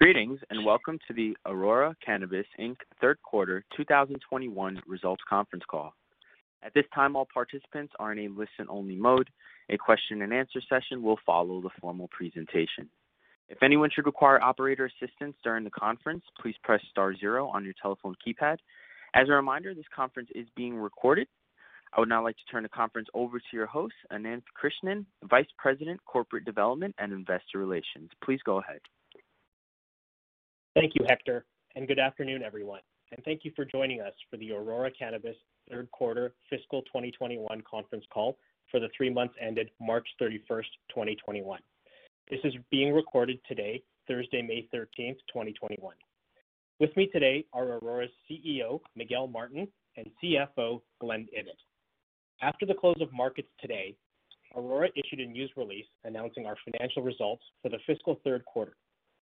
Greetings and welcome to the Aurora Cannabis Inc. third quarter 2021 results conference call. At this time, all participants are in a listen-only mode. A question and answer session will follow the formal presentation. If anyone should require operator assistance during the conference, please press *0 on your telephone keypad. As a reminder, this conference is being recorded. I would now like to turn the conference over to your host, Ananth Krishnan, Vice President, Corporate Development and Investor Relations. Please go ahead. Thank you, Hector, and good afternoon, everyone, and thank you for joining us for the Aurora Cannabis third quarter fiscal 2021 conference call for the 3 months ended March 31st, 2021. This is being recorded today, Thursday, May 13th, 2021. With me today are Aurora's CEO, Miguel Martin, and CFO, Glenn Ibbitt. After the close of markets today, Aurora issued a news release announcing our financial results for the fiscal third quarter.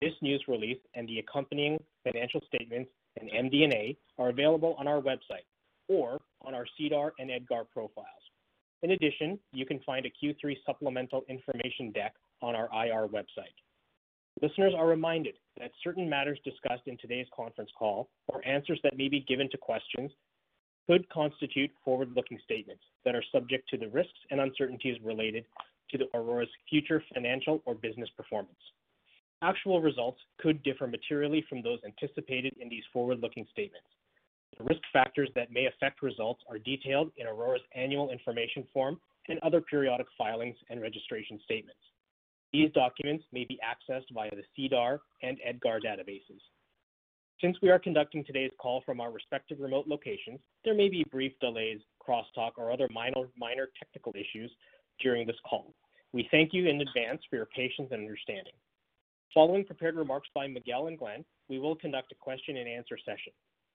This news release and the accompanying financial statements and MD&A are available on our website or on our CEDAR and EDGAR profiles. In addition, you can find a Q3 supplemental information deck on our IR website. Listeners are reminded that certain matters discussed in today's conference call or answers that may be given to questions could constitute forward-looking statements that are subject to the risks and uncertainties related to the Aurora's future financial or business performance. Actual results could differ materially from those anticipated in these forward-looking statements. The risk factors that may affect results are detailed in Aurora's annual information form and other periodic filings and registration statements. These documents may be accessed via the CEDAR and EDGAR databases. Since we are conducting today's call from our respective remote locations, there may be brief delays, crosstalk, or other minor technical issues during this call. We thank you in advance for your patience and understanding. Following prepared remarks by Miguel and Glenn, we will conduct a question and answer session.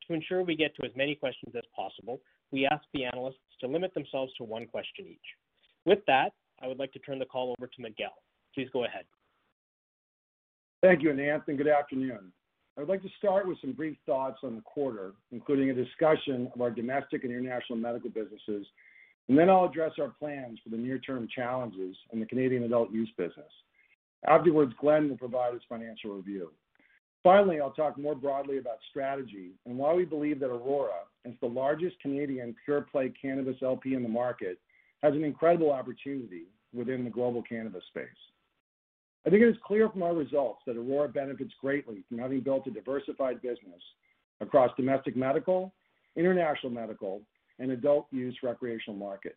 To ensure we get to as many questions as possible, we ask the analysts to limit themselves to one question each. With that, I would like to turn the call over to Miguel. Please go ahead. Thank you, Ananth, and good afternoon. I would like to start with some brief thoughts on the quarter, including a discussion of our domestic and international medical businesses, and then I'll address our plans for the near-term challenges in the Canadian adult use business. Afterwards, Glenn will provide his financial review. Finally, I'll talk more broadly about strategy and why we believe that Aurora, as the largest Canadian pure-play cannabis LP in the market, has an incredible opportunity within the global cannabis space. I think it is clear from our results that Aurora benefits greatly from having built a diversified business across domestic medical, international medical, and adult use recreational markets.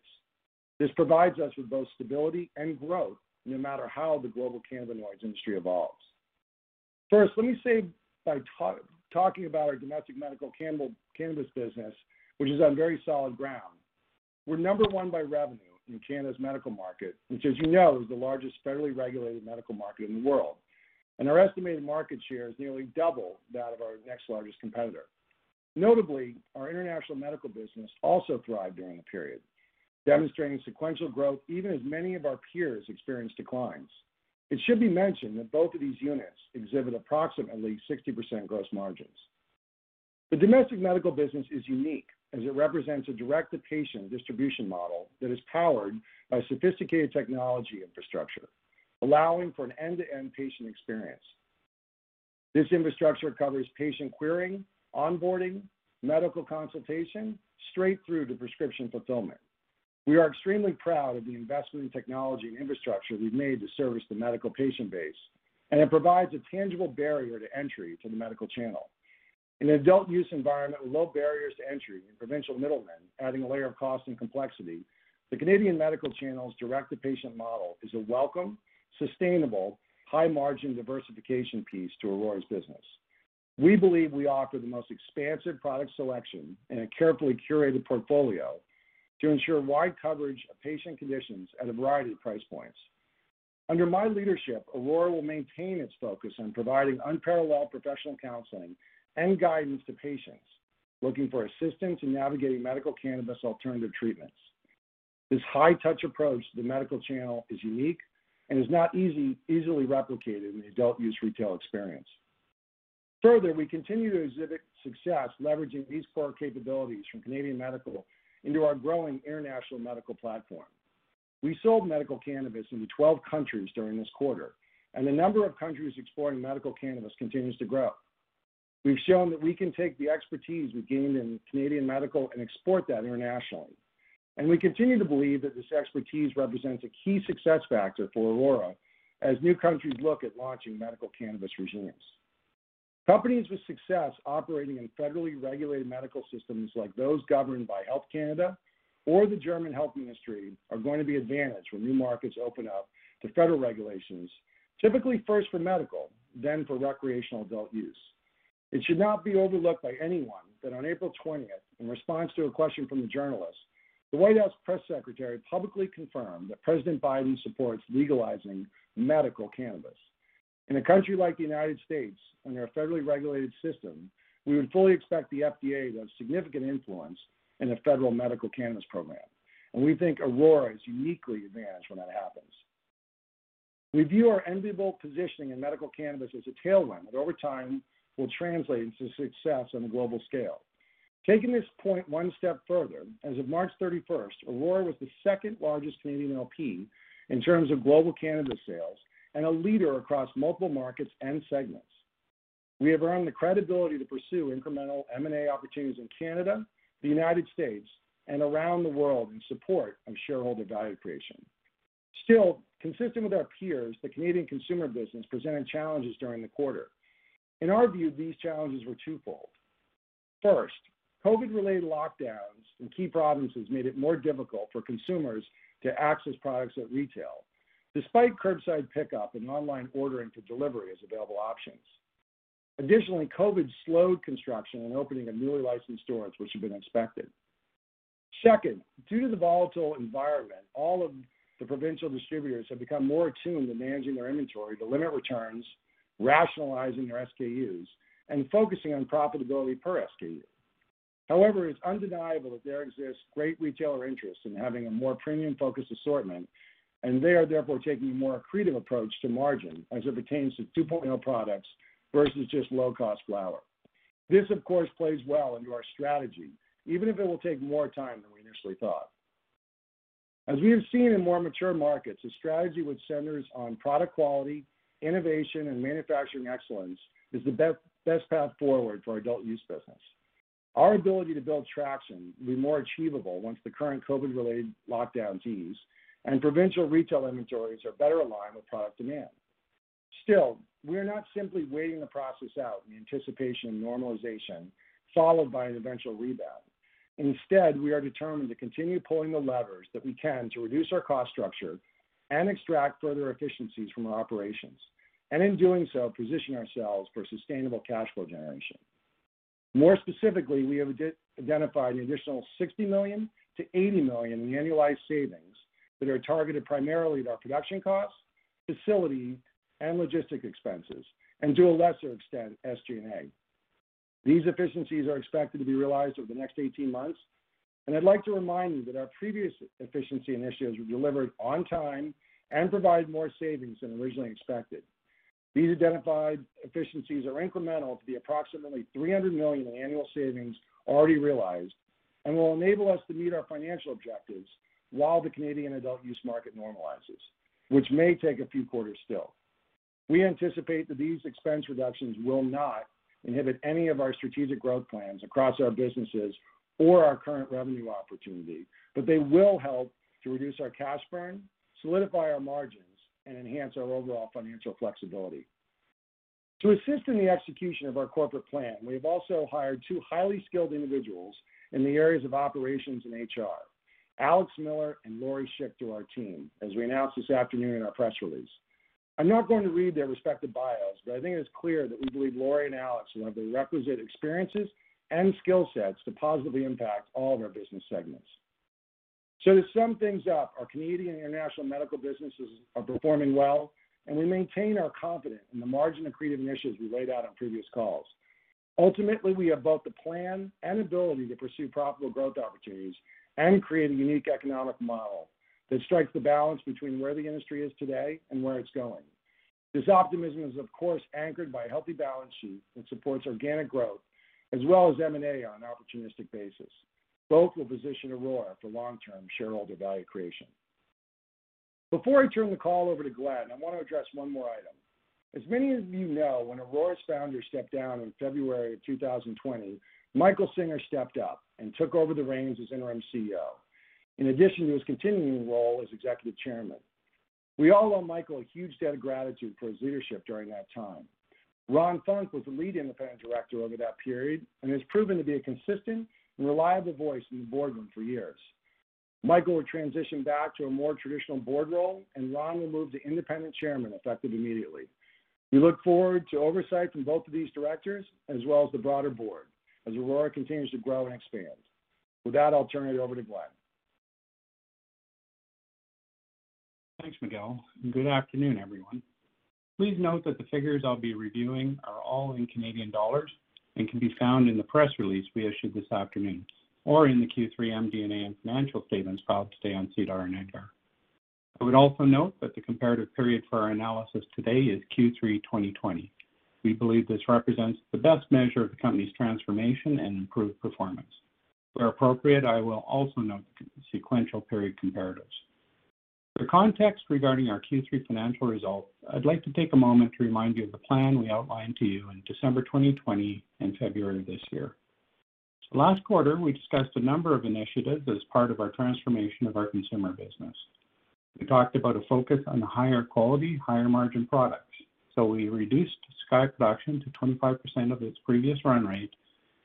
This provides us with both stability and growth no matter how the global cannabinoids industry evolves. First, let me say by talking about our domestic medical cannabis business, which is on very solid ground. We're number one by revenue in Canada's medical market, which, as you know, is the largest federally regulated medical market in the world. And our estimated market share is nearly double that of our next largest competitor. Notably, our international medical business also thrived during the period, demonstrating sequential growth even as many of our peers experience declines. It should be mentioned that both of these units exhibit approximately 60% gross margins. The domestic medical business is unique as it represents a direct-to-patient distribution model that is powered by sophisticated technology infrastructure, allowing for an end-to-end patient experience. This infrastructure covers patient querying, onboarding, medical consultation, straight through to prescription fulfillment. We are extremely proud of the investment in technology and infrastructure we've made to service the medical patient base, and it provides a tangible barrier to entry to the medical channel. In an adult use environment with low barriers to entry and provincial middlemen adding a layer of cost and complexity, the Canadian medical channel's direct-to-patient model is a welcome, sustainable, high-margin diversification piece to Aurora's business. We believe we offer the most expansive product selection and a carefully curated portfolio to ensure wide coverage of patient conditions at a variety of price points. Under my leadership, Aurora will maintain its focus on providing unparalleled professional counseling and guidance to patients looking for assistance in navigating medical cannabis alternative treatments. This high-touch approach to the medical channel is unique and is not easily replicated in the adult use retail experience. Further, we continue to exhibit success leveraging these core capabilities from Canadian Medical into our growing international medical platform. We sold medical cannabis into 12 countries during this quarter, and the number of countries exploring medical cannabis continues to grow. We've shown that we can take the expertise we gained in Canadian medical and export that internationally. And we continue to believe that this expertise represents a key success factor for Aurora as new countries look at launching medical cannabis regimes. Companies with success operating in federally regulated medical systems like those governed by Health Canada or the German health ministry are going to be advantaged when new markets open up to federal regulations, typically first for medical, then for recreational adult use. It should not be overlooked by anyone that on April 20th, in response to a question from the journalist, the White House press secretary publicly confirmed that President Biden supports legalizing medical cannabis. In a country like the United States, under a federally regulated system, we would fully expect the FDA to have significant influence in the federal medical cannabis program, and we think Aurora is uniquely advantaged when that happens. We view our enviable positioning in medical cannabis as a tailwind that over time will translate into success on a global scale. Taking this point one step further, as of March 31st, Aurora was the second largest Canadian LP in terms of global cannabis sales and a leader across multiple markets and segments. We have earned the credibility to pursue incremental M&A opportunities in Canada, the United States, and around the world in support of shareholder value creation. Still, consistent with our peers, the Canadian consumer business presented challenges during the quarter. In our view, these challenges were twofold. First, COVID-related lockdowns in key provinces made it more difficult for consumers to access products at retail, despite curbside pickup and online ordering for delivery as available options. Additionally, COVID slowed construction and opening of newly licensed stores, which had been expected. Second, due to the volatile environment, all of the provincial distributors have become more attuned to managing their inventory to limit returns, rationalizing their SKUs, and focusing on profitability per SKU. However, it's undeniable that there exists great retailer interest in having a more premium-focused assortment, and they are therefore taking a more accretive approach to margin as it pertains to 2.0 products versus just low-cost flower. This, of course, plays well into our strategy, even if it will take more time than we initially thought. As we have seen in more mature markets, a strategy which centers on product quality, innovation, and manufacturing excellence is the best path forward for our adult use business. Our ability to build traction will be more achievable once the current COVID-related lockdowns ease and provincial retail inventories are better aligned with product demand. Still, we are not simply waiting the process out in anticipation of normalization followed by an eventual rebound. Instead, we are determined to continue pulling the levers that we can to reduce our cost structure and extract further efficiencies from our operations, and in doing so, position ourselves for sustainable cash flow generation. More specifically, we have identified an additional $60 million to $80 million in annualized savings that are targeted primarily at our production costs, facility, and logistic expenses, and to a lesser extent, SG&A. These efficiencies are expected to be realized over the next 18 months, and I'd like to remind you that our previous efficiency initiatives were delivered on time and provide more savings than originally expected. These identified efficiencies are incremental to the approximately $300 million in annual savings already realized and will enable us to meet our financial objectives while the Canadian adult use market normalizes, which may take a few quarters still. We anticipate that these expense reductions will not inhibit any of our strategic growth plans across our businesses or our current revenue opportunity, but they will help to reduce our cash burn, solidify our margins, and enhance our overall financial flexibility. To assist in the execution of our corporate plan, we have also hired two highly skilled individuals in the areas of operations and HR, Alex Miller and Lori Schick, to our team, as we announced this afternoon in our press release. I'm not going to read their respective bios, but I think it's clear that we believe Lori and Alex will have the requisite experiences and skill sets to positively impact all of our business segments. So to sum things up, our Canadian and international medical businesses are performing well, and we maintain our confidence in the margin accretive initiatives we laid out on previous calls. Ultimately, we have both the plan and ability to pursue profitable growth opportunities and create a unique economic model that strikes the balance between where the industry is today and where it's going. This optimism is, of course, anchored by a healthy balance sheet that supports organic growth as well as M&A on an opportunistic basis. Both will position Aurora for long-term shareholder value creation. Before I turn the call over to Glenn, I want to address one more item. As many of you know, when Aurora's founder stepped down in February of 2020, Michael Singer stepped up and took over the reins as interim CEO, in addition to his continuing role as executive chairman. We all owe Michael a huge debt of gratitude for his leadership during that time. Ron Funk was the lead independent director over that period and has proven to be a consistent and reliable voice in the boardroom for years. Michael would transition back to a more traditional board role, and Ron will move to independent chairman effective immediately. We look forward to oversight from both of these directors as well as the broader board as Aurora continues to grow and expand. With that, I'll turn it over to Glenn. Thanks, Miguel, and good afternoon, everyone. Please note that the figures I'll be reviewing are all in Canadian dollars and can be found in the press release we issued this afternoon or in the Q3 MD&A and financial statements filed today on CEDAR and EDGAR. I would also note that the comparative period for our analysis today is Q3 2020. We believe this represents the best measure of the company's transformation and improved performance. Where appropriate, I will also note sequential period comparatives. For context regarding our Q3 financial results, I'd like to take a moment to remind you of the plan we outlined to you in December 2020 and February of this year. So last quarter, we discussed a number of initiatives as part of our transformation of our consumer business. We talked about a focus on higher quality, higher margin products. So we reduced Sky production to 25% of its previous run rate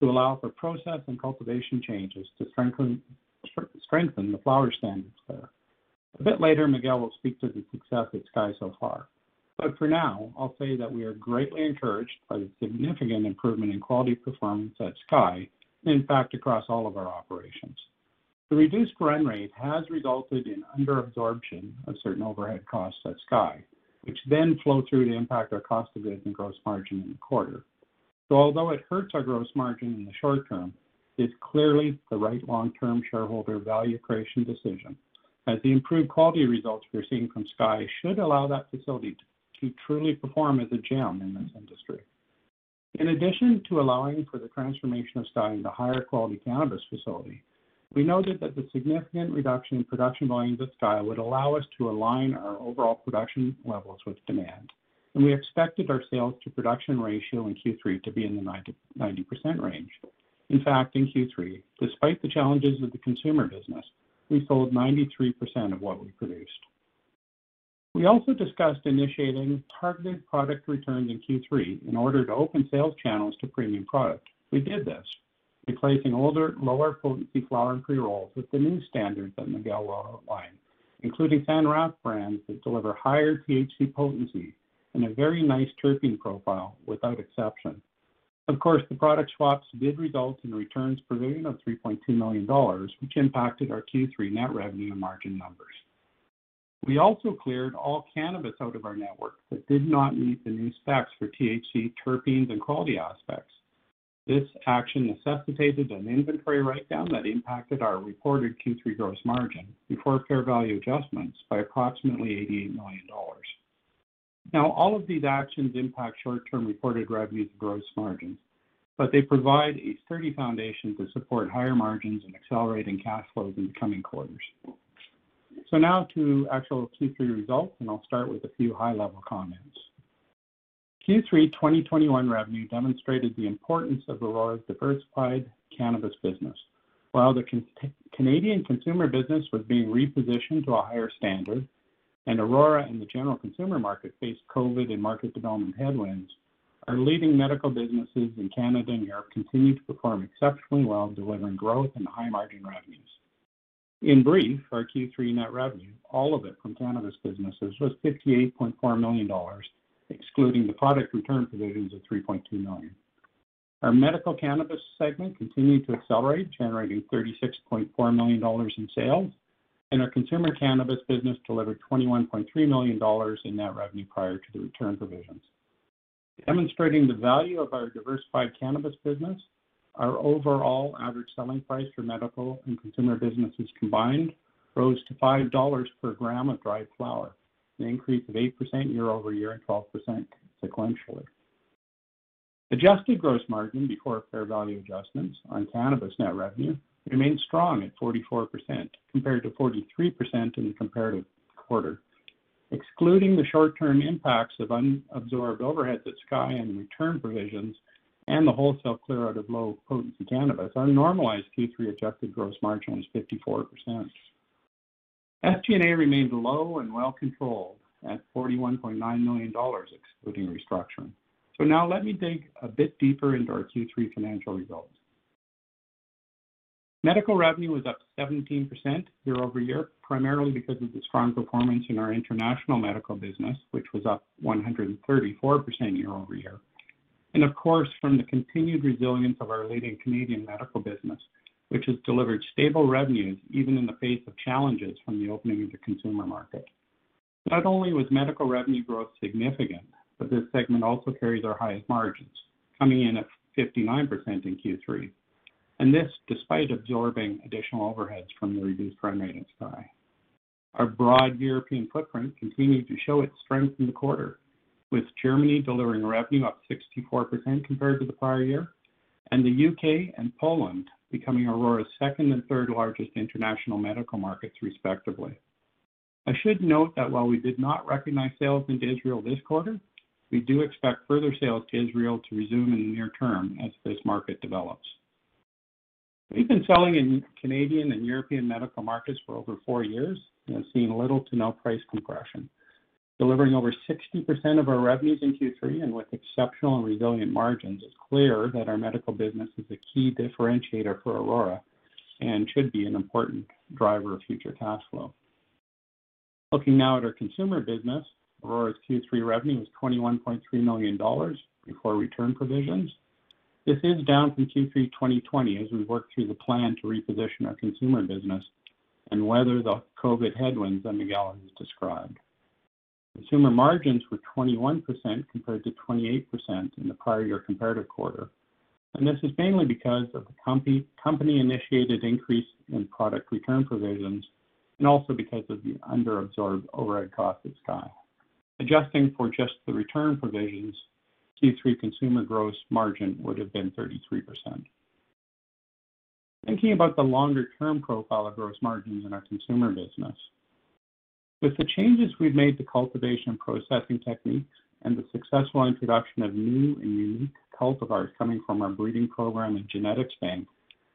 to allow for process and cultivation changes to strengthen the flower standards there. A bit later, Miguel will speak to the success at Sky so far. But for now, I'll say that we are greatly encouraged by the significant improvement in quality performance at Sky, and in fact, across all of our operations. The reduced run rate has resulted in underabsorption of certain overhead costs at Sky, which then flow through to impact our cost of goods and gross margin in the quarter. So although it hurts our gross margin in the short term, it's clearly the right long-term shareholder value creation decision, as the improved quality results we're seeing from Sky should allow that facility to truly perform as a gem in this industry. In addition to allowing for the transformation of Sky into higher quality cannabis facility, we noted that the significant reduction in production volumes at Sky would allow us to align our overall production levels with demand, and we expected our sales to production ratio in Q3 to be in the 90% range. In fact, in Q3, despite the challenges of the consumer business, we sold 93% of what we produced. We also discussed initiating targeted product returns in Q3 in order to open sales channels to premium product. We did this, replacing older, lower potency flower and pre-rolls with the new standards that Miguel will outline, including San Rafael brands that deliver higher THC potency and a very nice terpene profile without exception. Of course, the product swaps did result in returns provision of $3.2 million, which impacted our Q3 net revenue and margin numbers. We also cleared all cannabis out of our network that did not meet the new specs for THC, terpenes, and quality aspects. This action necessitated an inventory write-down that impacted our reported Q3 gross margin before fair value adjustments by approximately $88 million. Now, all of these actions impact short-term reported revenues and gross margins, but they provide a sturdy foundation to support higher margins and accelerating cash flows in the coming quarters. So now to actual Q3 results, and I'll start with a few high-level comments. Q3 2021 revenue demonstrated the importance of Aurora's diversified cannabis business. While the Canadian consumer business was being repositioned to a higher standard, and Aurora and the general consumer market faced COVID and market development headwinds, our leading medical businesses in Canada and Europe continued to perform exceptionally well, delivering growth and high-margin revenues. In brief, our Q3 net revenue, all of it from cannabis businesses, was $58.4 million, excluding the product return provisions of $3.2 million. Our medical cannabis segment continued to accelerate, generating $36.4 million in sales, and our consumer cannabis business delivered $21.3 million in net revenue prior to the return provisions. Demonstrating the value of our diversified cannabis business, our overall average selling price for medical and consumer businesses combined rose to $5 per gram of dried flour, an increase of 8% year over year and 12% sequentially. Adjusted gross margin before fair value adjustments on cannabis net revenue remained strong at 44% compared to 43% in the comparative quarter. Excluding the short-term impacts of unabsorbed overheads at Sky and return provisions and the wholesale clear-out of low-potency cannabis, our normalized Q3 adjusted gross margin was 54%. SG&A remained low and well-controlled at $41.9 million, excluding restructuring. So now let me dig a bit deeper into our Q3 financial results. Medical revenue was up 17% year-over-year, primarily because of the strong performance in our international medical business, which was up 134% year-over-year, and of course from the continued resilience of our leading Canadian medical business, which has delivered stable revenues even in the face of challenges from the opening of the consumer market. Not only was medical revenue growth significant, but this segment also carries our highest margins, coming in at 59% in Q3. And this despite absorbing additional overheads from the reduced run rate at Sky. Our broad European footprint continued to show its strength in the quarter, with Germany delivering revenue up 64% compared to the prior year, and the UK and Poland becoming Aurora's second and third largest international medical markets, respectively. I should note that while we did not recognize sales into Israel this quarter, we do expect further sales to Israel to resume in the near term as this market develops. We've been selling in Canadian and European medical markets for over 4 years and have seen little to no price compression, delivering over 60% of our revenues in Q3 and with exceptional and resilient margins. It's clear that our medical business is a key differentiator for Aurora and should be an important driver of future cash flow. Looking now at our consumer business, Aurora's Q3 revenue was $21.3 million before return provisions. This is down from Q3 2020 as we work through the plan to reposition our consumer business and weather the COVID headwinds that Miguel has described. Consumer margins were 21% compared to 28% in the prior year comparative quarter, and this is mainly because of the company-initiated increase in product return provisions and also because of the under-absorbed overhead costs at Sky. Adjusting for just the return provisions, Q3 consumer gross margin would have been 33%. Thinking about the longer-term profile of gross margins in our consumer business, with the changes we've made to cultivation and processing techniques and the successful introduction of new and unique cultivars coming from our breeding program and genetics bank,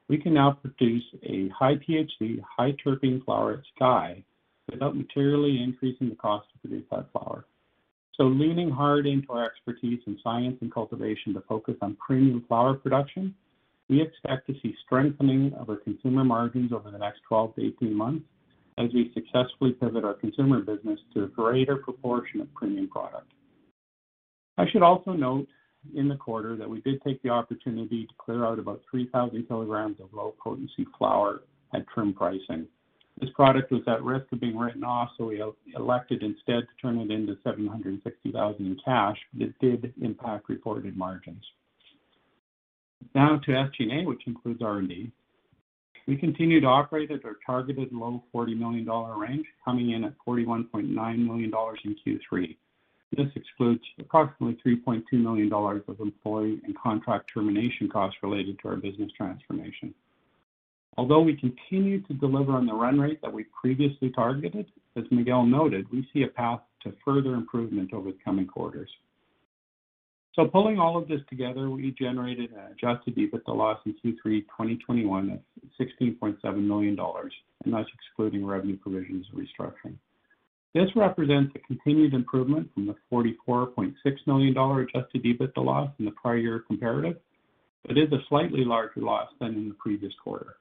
we can now produce a high-THC, high-terpene flower at Sky without materially increasing the cost to produce that flower. So leaning hard into our expertise in science and cultivation to focus on premium flower production, we expect to see strengthening of our consumer margins over the next 12 to 18 months as we successfully pivot our consumer business to a greater proportion of premium product. I should also note in the quarter that we did take the opportunity to clear out about 3,000 kilograms of low-potency flower at trim pricing. This product was at risk of being written off, so we elected instead to turn it into $760,000 in cash, but it did impact reported margins. Now to SG&A, which includes R&D. We continue to operate at our targeted low $40 million range, coming in at $41.9 million in Q3. This excludes approximately $3.2 million of employee and contract termination costs related to our business transformation. Although we continue to deliver on the run rate that we previously targeted, as Miguel noted, we see a path to further improvement over the coming quarters. So pulling all of this together, we generated an adjusted EBITDA loss in Q3 2021 of $16.7 million, and that's excluding revenue provisions and restructuring. This represents a continued improvement from the $44.6 million adjusted EBITDA loss in the prior year comparative, but is a slightly larger loss than in the previous quarter.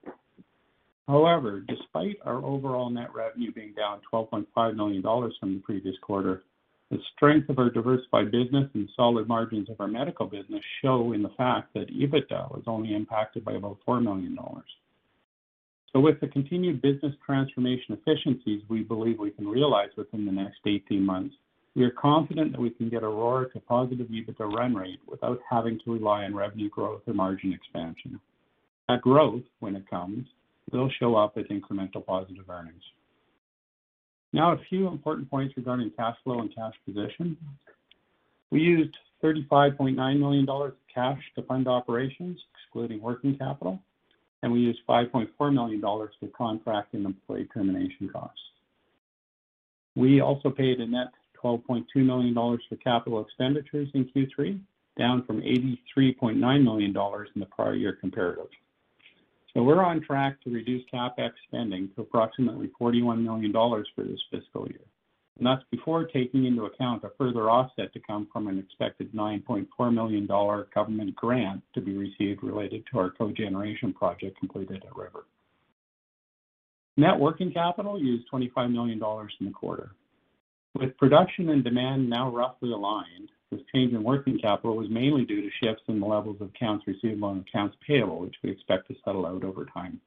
However, despite our overall net revenue being down $12.5 million from the previous quarter, the strength of our diversified business and solid margins of our medical business show in the fact that EBITDA was only impacted by about $4 million. So with the continued business transformation efficiencies we believe we can realize within the next 18 months, We are confident that we can get Aurora to positive EBITDA run rate without having to rely on revenue growth or margin expansion. That growth, when it comes, will show up as incremental positive earnings. Now, a few important points regarding cash flow and cash position. We used $35.9 million of cash to fund operations, excluding working capital, and we used $5.4 million for contract and employee termination costs. We also paid a net $12.2 million for capital expenditures in Q3, down from $83.9 million in the prior year comparative. So we're on track to reduce CapEx spending to approximately $41 million for this fiscal year, and that's before taking into account a further offset to come from an expected $9.4 million government grant to be received related to our cogeneration project completed at River. Net working capital used $25 million in the quarter. With production and demand now roughly aligned, this change in working capital was mainly due to shifts in the levels of accounts receivable and accounts payable, which we expect to settle out over time.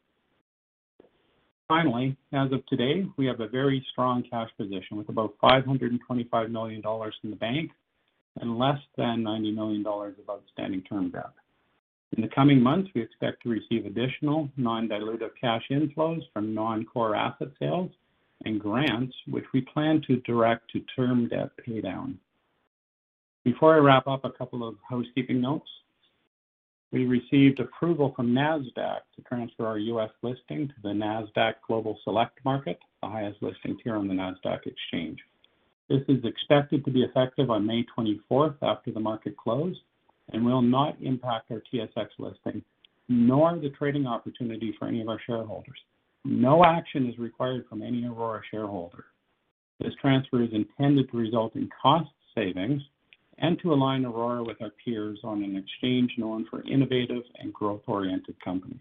Finally, as of today, we have a very strong cash position with about $525 million in the bank and less than $90 million of outstanding term debt. In the coming months, we expect to receive additional non-dilutive cash inflows from non-core asset sales and grants, which we plan to direct to term debt paydown. Before I wrap up, a couple of housekeeping notes. We received approval from NASDAQ to transfer our U.S. listing to the NASDAQ Global Select Market, the highest listing tier on the NASDAQ exchange. This is expected to be effective on May 24th after the market close and will not impact our TSX listing, nor the trading opportunity for any of our shareholders. No action is required from any Aurora shareholder. This transfer is intended to result in cost savings and to align Aurora with our peers on an exchange known for innovative and growth-oriented companies.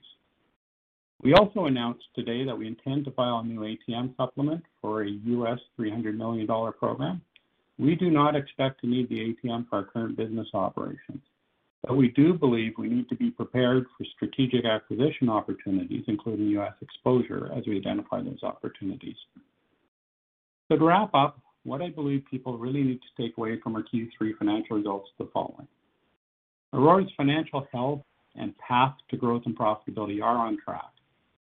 We also announced today that we intend to file a new ATM supplement for a U.S. $300 million program. We do not expect to need the ATM for our current business operations, but we do believe we need to be prepared for strategic acquisition opportunities, including U.S. exposure, as we identify those opportunities. So to wrap up, what I believe people really need to take away from our Q3 financial results is the following. Aurora's financial health and path to growth and profitability are on track.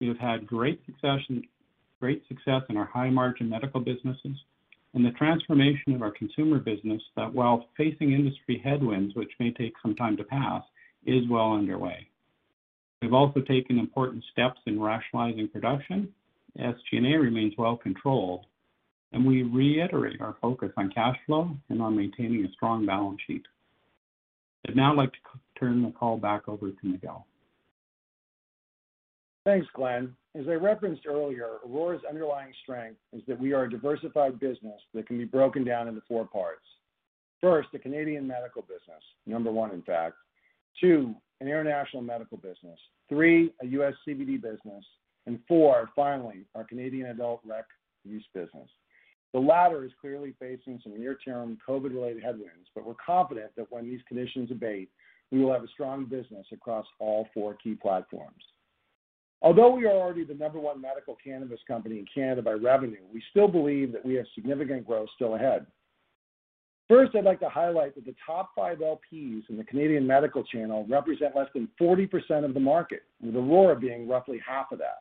We have had great success in our high-margin medical businesses and the transformation of our consumer business that, while facing industry headwinds, which may take some time to pass, is well underway. We've also taken important steps in rationalizing production. SG&A remains well controlled, and we reiterate our focus on cash flow and on maintaining a strong balance sheet. I'd now like to turn the call back over to Miguel. Thanks, Glenn. As I referenced earlier, Aurora's underlying strength is that we are a diversified business that can be broken down into four parts. First, the Canadian medical business, number one, in fact. Two, an international medical business. Three, a U.S. CBD business. And four, finally, our Canadian adult rec use business. The latter is clearly facing some near-term COVID-related headwinds, but we're confident that when these conditions abate, we will have a strong business across all four key platforms. Although we are already the number one medical cannabis company in Canada by revenue, we still believe that we have significant growth still ahead. First, I'd like to highlight that the top five LPs in the Canadian medical channel represent less than 40% of the market, with Aurora being roughly half of that.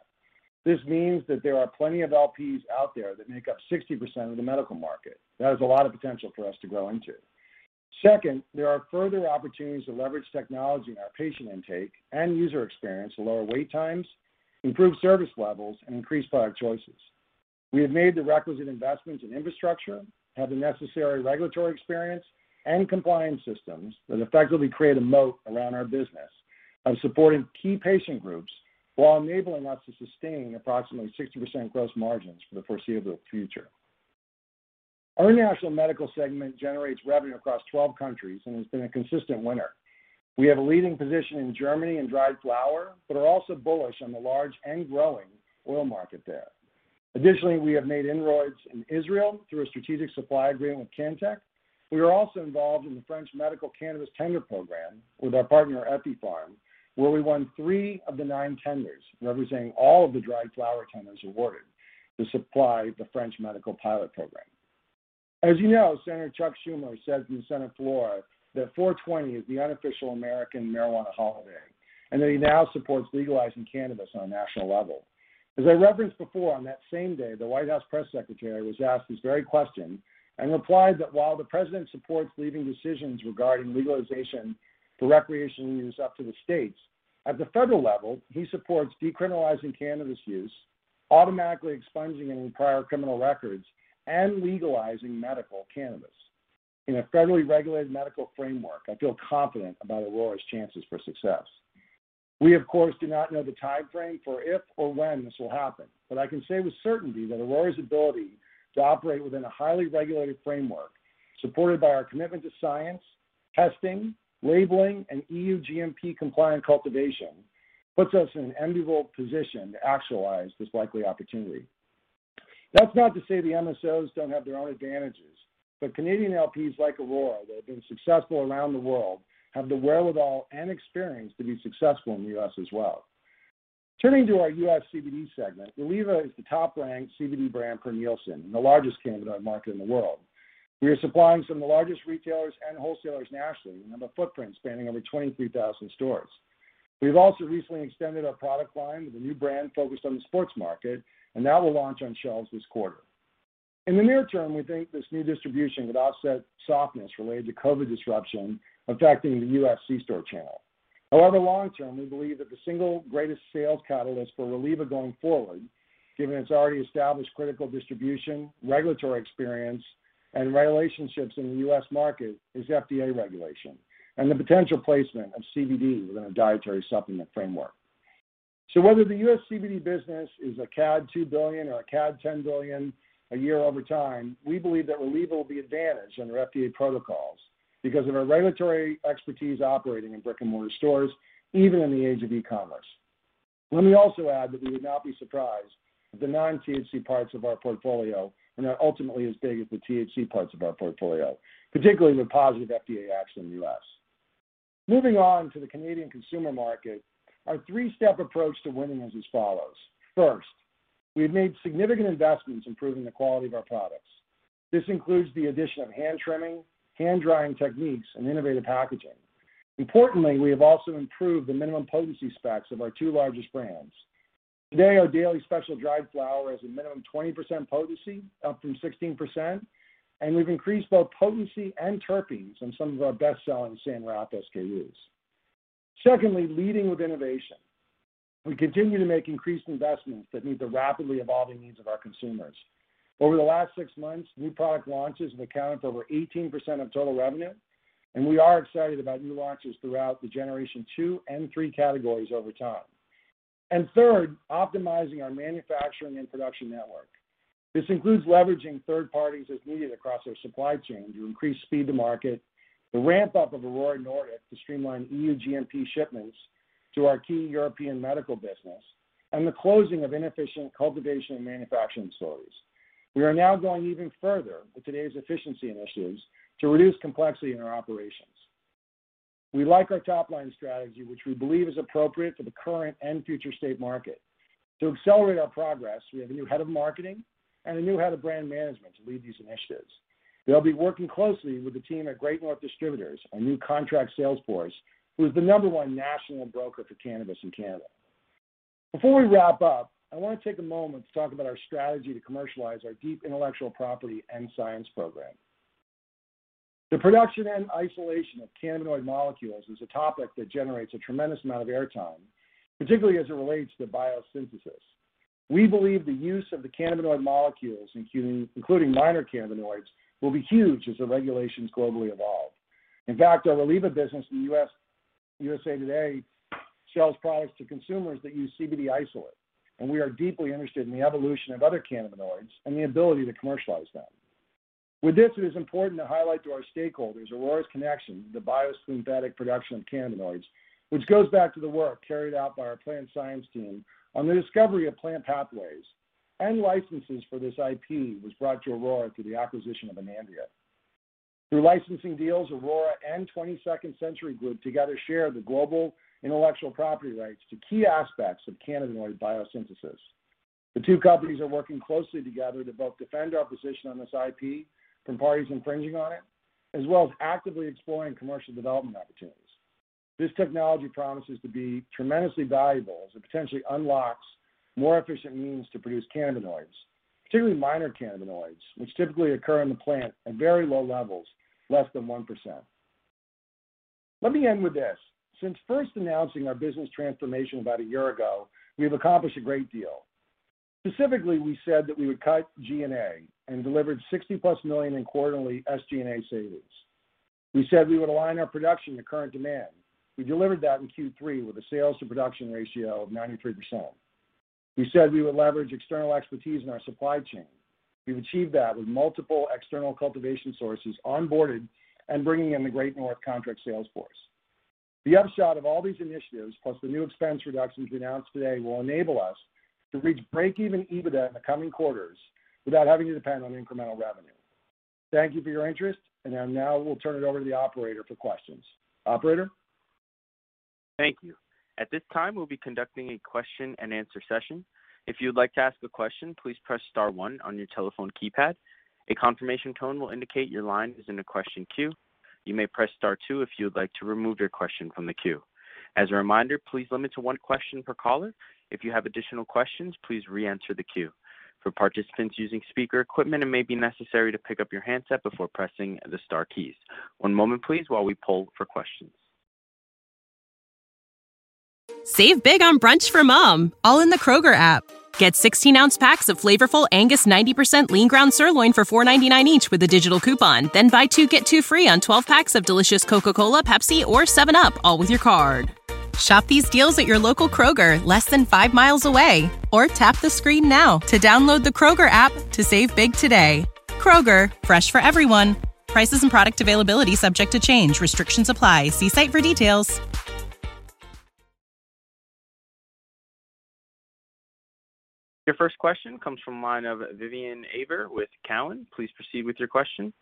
This means that there are plenty of LPs out there that make up 60% of the medical market. That is a lot of potential for us to grow into. Second, there are further opportunities to leverage technology in our patient intake and user experience to lower wait times, improve service levels, and increase product choices. We have made the requisite investments in infrastructure, have the necessary regulatory experience, and compliance systems that effectively create a moat around our business of supporting key patient groups while enabling us to sustain approximately 60% gross margins for the foreseeable future. Our international medical segment generates revenue across 12 countries and has been a consistent winner. We have a leading position in Germany in dried flour, but are also bullish on the large and growing oil market there. Additionally, we have made inroads in Israel through a strategic supply agreement with Cantech. We are also involved in the French medical cannabis tender program with our partner EpiPharm, where we won 3 of the 9 tenders, representing all of the dried flower tenders awarded to supply the French medical pilot program. As you know, Senator Chuck Schumer said from the Senate floor that 420 is the unofficial American marijuana holiday, and that he now supports legalizing cannabis on a national level. As I referenced before, on that same day, the White House press secretary was asked this very question and replied that while the president supports leaving decisions regarding legalization for recreational use up to the states, at the federal level, he supports decriminalizing cannabis use, automatically expunging any prior criminal records, and legalizing medical cannabis. In a federally regulated medical framework, I feel confident about Aurora's chances for success. We, of course, do not know the time frame for if or when this will happen, but I can say with certainty that Aurora's ability to operate within a highly regulated framework, supported by our commitment to science, testing, labeling, and EU GMP-compliant cultivation, puts us in an enviable position to actualize this likely opportunity. That's not to say the MSOs don't have their own advantages, but Canadian LPs like Aurora that have been successful around the world have the wherewithal and experience to be successful in the U.S. as well. Turning to our U.S. CBD segment, Reliva is the top-ranked CBD brand per Nielsen and the largest cannabinoid market in the world. We are supplying some of the largest retailers and wholesalers nationally and have a footprint spanning over 23,000 stores. We've also recently extended our product line with a new brand focused on the sports market, and that will launch on shelves this quarter. In the near term, we think this new distribution could offset softness related to COVID disruption affecting the U.S. C-store channel. However, long term, we believe that the single greatest sales catalyst for Reliva going forward, given its already established critical distribution, regulatory experience, and relationships in the U.S. market is FDA regulation and the potential placement of CBD within a dietary supplement framework. So whether the U.S. CBD business is a CAD $2 billion or a CAD $10 billion a year over time, we believe that Reliva will be advantaged under FDA protocols because of our regulatory expertise operating in brick-and-mortar stores, even in the age of e-commerce. Let me also add that we would not be surprised if the non-THC parts of our portfolio are not ultimately as big as the THC parts of our portfolio, particularly with positive FDA action in the U.S. Moving on to the Canadian consumer market, our three-step approach to winning is as follows. First, we have made significant investments improving the quality of our products. This includes the addition of hand trimming, hand drying techniques, and innovative packaging. Importantly, we have also improved the minimum potency specs of our two largest brands. Today, our daily special dried flower has a minimum 20% potency, up from 16%, and we've increased both potency and terpenes on some of our best-selling San Rafael SKUs. Secondly, leading with innovation. We continue to make increased investments that meet the rapidly evolving needs of our consumers. Over the last 6 months, new product launches have accounted for over 18% of total revenue, and we are excited about new launches throughout the Generation 2 and 3 categories over time. And third, optimizing our manufacturing and production network. This includes leveraging third parties as needed across our supply chain to increase speed to market, the ramp-up of Aurora Nordic to streamline EU GMP shipments to our key European medical business, and the closing of inefficient cultivation and manufacturing facilities. We are now going even further with today's efficiency initiatives to reduce complexity in our operations. We like our top-line strategy, which we believe is appropriate for the current and future state market. To accelerate our progress, we have a new head of marketing and a new head of brand management to lead these initiatives. They'll be working closely with the team at Great North Distributors, our new contract sales force, who is the #1 national broker for cannabis in Canada. Before we wrap up, I want to take a moment to talk about our strategy to commercialize our deep intellectual property and science program. The production and isolation of cannabinoid molecules is a topic that generates a tremendous amount of airtime, particularly as it relates to biosynthesis. We believe the use of the cannabinoid molecules, including minor cannabinoids, will be huge as the regulations globally evolve. In fact, our Reliva business in the USA Today sells products to consumers that use CBD isolate, and we are deeply interested in the evolution of other cannabinoids and the ability to commercialize them. With this, it is important to highlight to our stakeholders Aurora's connection to the biosynthetic production of cannabinoids, which goes back to the work carried out by our plant science team on the discovery of plant pathways, and licenses for this IP was brought to Aurora through the acquisition of Anandia. Through licensing deals, Aurora and 22nd Century Group together share the global intellectual property rights to key aspects of cannabinoid biosynthesis. The two companies are working closely together to both defend our position on this IP from parties infringing on it, as well as actively exploring commercial development opportunities. This technology promises to be tremendously valuable as it potentially unlocks more efficient means to produce cannabinoids, particularly minor cannabinoids, which typically occur in the plant at very low levels, less than 1%. Let me end with this. Since first announcing our business transformation about a year ago, we have accomplished a great deal. Specifically, we said that we would cut G&A and delivered $60+ million in quarterly SG&A savings. We said we would align our production to current demand. We delivered that in Q3 with a sales to production ratio of 93%. We said we would leverage external expertise in our supply chain. We've achieved that with multiple external cultivation sources onboarded and bringing in the Great North contract sales force. The upshot of all these initiatives, plus the new expense reductions we announced today, will enable us to reach break-even EBITDA in the coming quarters without having to depend on incremental revenue. Thank you for your interest, and now we'll turn it over to the operator for questions. Operator? Thank you. At this time, we'll be conducting a question and answer session. If you'd like to ask a question, please press star one on your telephone keypad. A confirmation tone will indicate your line is in the question queue. You may press star two if you'd like to remove your question from the queue. As a reminder, please limit to one question per caller. If you have additional questions, please re-enter the queue. For participants using speaker equipment, it may be necessary to pick up your handset before pressing the star keys. One moment, please, while we poll for questions. Save big on brunch for mom, all in the Kroger app. Get 16-ounce packs of flavorful Angus 90% lean ground sirloin for $4.99 each with a digital coupon. Then buy two, get two free on 12 packs of delicious Coca-Cola, Pepsi, or 7-Up, all with your card. Shop these deals at your local Kroger, less than 5 miles away. Or tap the screen now to download the Kroger app to save big today. Kroger, fresh for everyone. Prices and product availability subject to change. Restrictions apply. See site for details. Your first question comes from the line of Vivian Aver with Cowen. Please proceed with your question.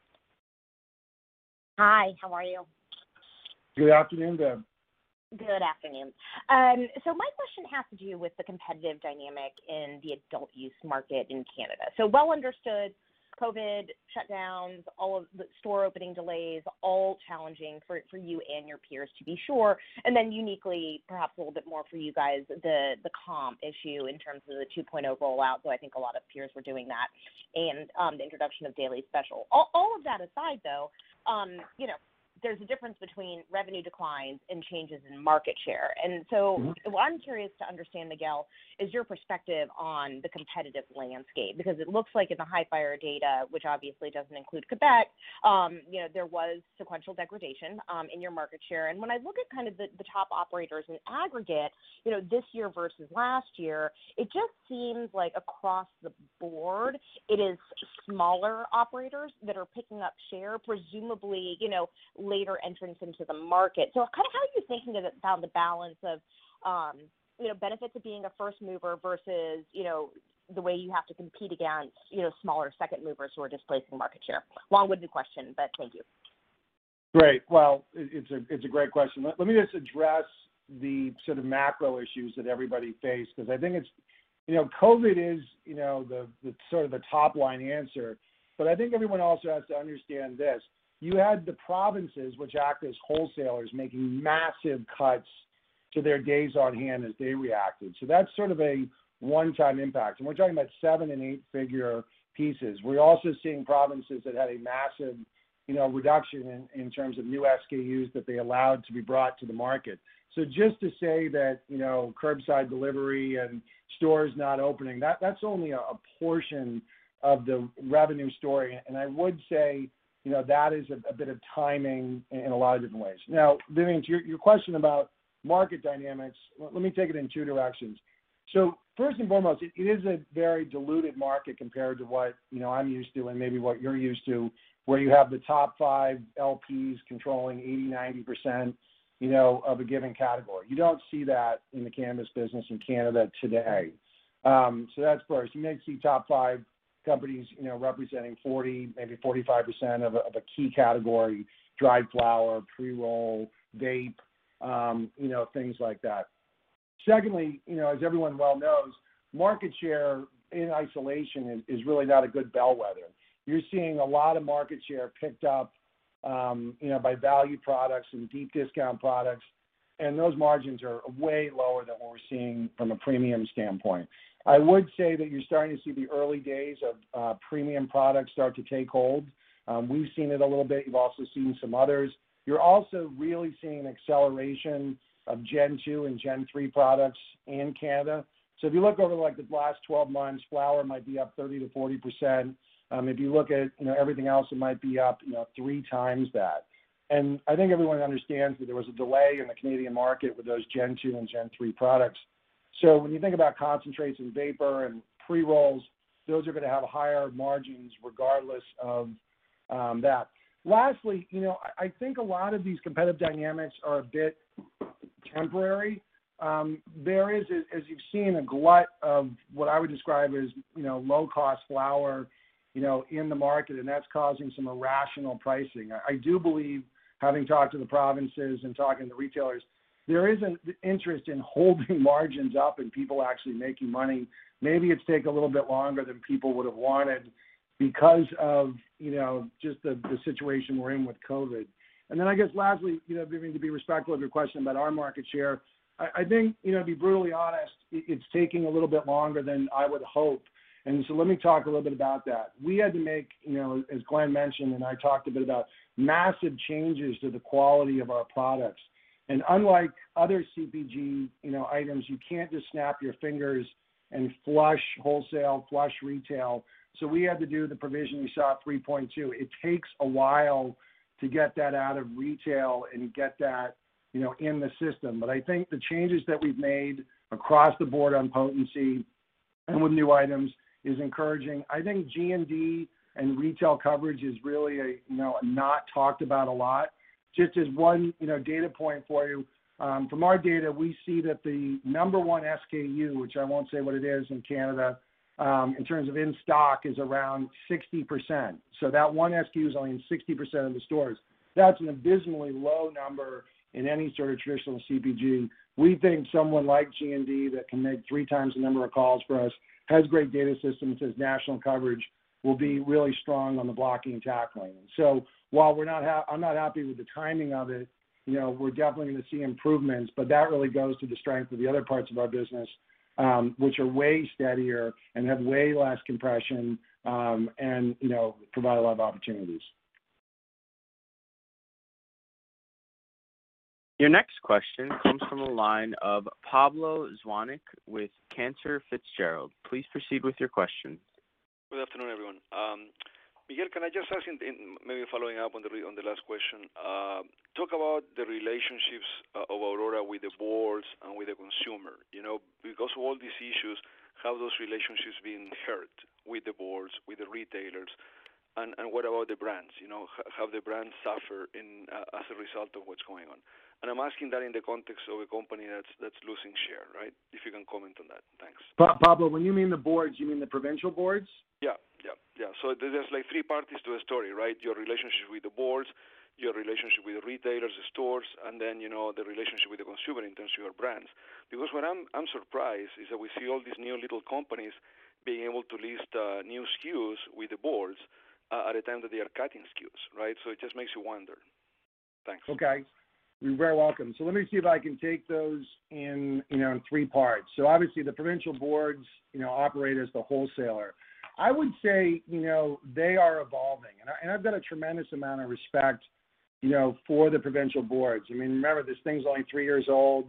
Hi, how are you? Good afternoon, Deb. Good afternoon. So my question has to do with the competitive dynamic in the adult use market in Canada. So well understood, COVID shutdowns, all of the store opening delays, all challenging for you and your peers, to be sure. And then uniquely, perhaps a little bit more for you guys, the comp issue in terms of the 2.0 rollout, though I think a lot of peers were doing that, and the introduction of Daily Special. All of that aside, though, there's a difference between revenue declines and changes in market share. And so What I'm curious to understand, Miguel, is your perspective on the competitive landscape, because it looks like in the Hifyre data, which obviously doesn't include Quebec, there was sequential degradation in your market share. And when I look at kind of the top operators in aggregate, this year versus last year, it just seems like across the board, it is smaller operators that are picking up share, presumably, later entrance into the market. So kind of how are you thinking about the balance of, benefits of being a first mover versus, the way you have to compete against, smaller second movers who are displacing market share? Long-winded question, but thank you. Great. Well, it's a great question. Let me just address the sort of macro issues that everybody faced, because I think it's, COVID is, the sort of the top line answer, but I think everyone also has to understand this. You had the provinces, which act as wholesalers, making massive cuts to their days on hand as they reacted. So that's sort of a one-time impact. And we're talking about 7- and 8-figure pieces. We're also seeing provinces that had a massive, reduction in terms of new SKUs that they allowed to be brought to the market. So just to say that, curbside delivery and stores not opening, that's only a portion of the revenue story. And I would say, that is a bit of timing in a lot of different ways. Now, Vivian, to your question about market dynamics, let me take it in two directions. So first and foremost, it is a very diluted market compared to what, I'm used to and maybe what you're used to, where you have the top five LPs controlling 80-90%, of a given category. You don't see that in the cannabis business in Canada today. So that's first. You may see top five companies, representing 40, maybe 45% of a key category, dried flower, pre-roll, vape, things like that. Secondly, as everyone well knows, market share in isolation is really not a good bellwether. you're seeing a lot of market share picked up, by value products and deep discount products. And those margins are way lower than what we're seeing from a premium standpoint. I would say that you're starting to see the early days of premium products start to take hold. We've seen it a little bit. You've also seen some others. You're also really seeing an acceleration of Gen 2 and Gen 3 products in Canada. So if you look over like the last 12 months, flour might be up 30 to 40%. If you look at everything else, it might be up 3 times that. And I think everyone understands that there was a delay in the Canadian market with those Gen 2 and Gen 3 products. So when you think about concentrates and vapor and pre-rolls, those are going to have higher margins regardless of that. Lastly, I think a lot of these competitive dynamics are a bit temporary. There is, as you've seen, a glut of what I would describe as, low-cost flour, in the market, and that's causing some irrational pricing. I do believe, having talked to the provinces and talking to retailers, there is an interest in holding margins up and people actually making money. Maybe it's taken a little bit longer than people would have wanted because of, just the situation we're in with COVID. And then I guess lastly, to be respectful of your question about our market share, I think, to be brutally honest, it's taking a little bit longer than I would hope. And so let me talk a little bit about that. We had to make, as Glenn mentioned, and I talked a bit about massive changes to the quality of our products. And unlike other CPG, items, you can't just snap your fingers and flush wholesale, flush retail. So we had to do the provision we saw 3.2. It takes a while to get that out of retail and get that, in the system. But I think the changes that we've made across the board on potency and with new items is encouraging. I think G&D and retail coverage is really not talked about a lot. Just as one, data point for you, from our data, we see that the number one SKU, which I won't say what it is in Canada, in terms of in stock is around 60%. So that one SKU is only in 60% of the stores. That's an abysmally low number in any sort of traditional CPG. We think someone like G&D that can make 3 times the number of calls for us, has great data systems, has national coverage, will be really strong on the blocking and tackling. So while we're not, I'm not happy with the timing of it, we're definitely going to see improvements, but that really goes to the strength of the other parts of our business, which are way steadier and have way less compression, and, provide a lot of opportunities. Your next question comes from the line of Pablo Zuanic with Cantor Fitzgerald. Please proceed with your question. Good afternoon, everyone. Miguel, can I just ask, maybe following up on the last question, talk about the relationships of Aurora with the boards and with the consumer. Because of all these issues, how those relationships been hurt with the boards, with the retailers, and what about the brands? Have the brands suffered as a result of what's going on? And I'm asking that in the context of a company that's losing share, right? If you can comment on that, thanks. Pablo, when you mean the boards, you mean the provincial boards? Yeah. So there's like 3 parties to a story, right? Your relationship with the boards, your relationship with the retailers, the stores, and then, the relationship with the consumer in terms of your brands. Because what I'm surprised is that we see all these new little companies being able to list new SKUs with the boards at a time that they are cutting SKUs, right? So it just makes you wonder. Thanks. Okay. You're very welcome. So let me see if I can take those in, in 3 parts. So obviously the provincial boards, operate as the wholesaler. I would say, they are evolving. And I've got a tremendous amount of respect, for the provincial boards. I mean, remember, this thing's only 3 years old.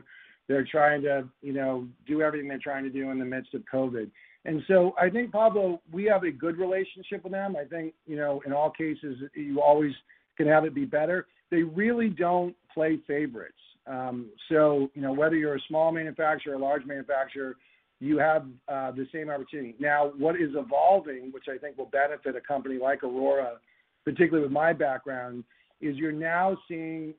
They're trying to, do everything they're trying to do in the midst of COVID. And so I think, Pablo, we have a good relationship with them. I think, in all cases, you always can have it be better. They really don't play favorites. So, whether you're a small manufacturer or a large manufacturer, you have the same opportunity. Now, what is evolving, which I think will benefit a company like Aurora, particularly with my background, is you're now seeing,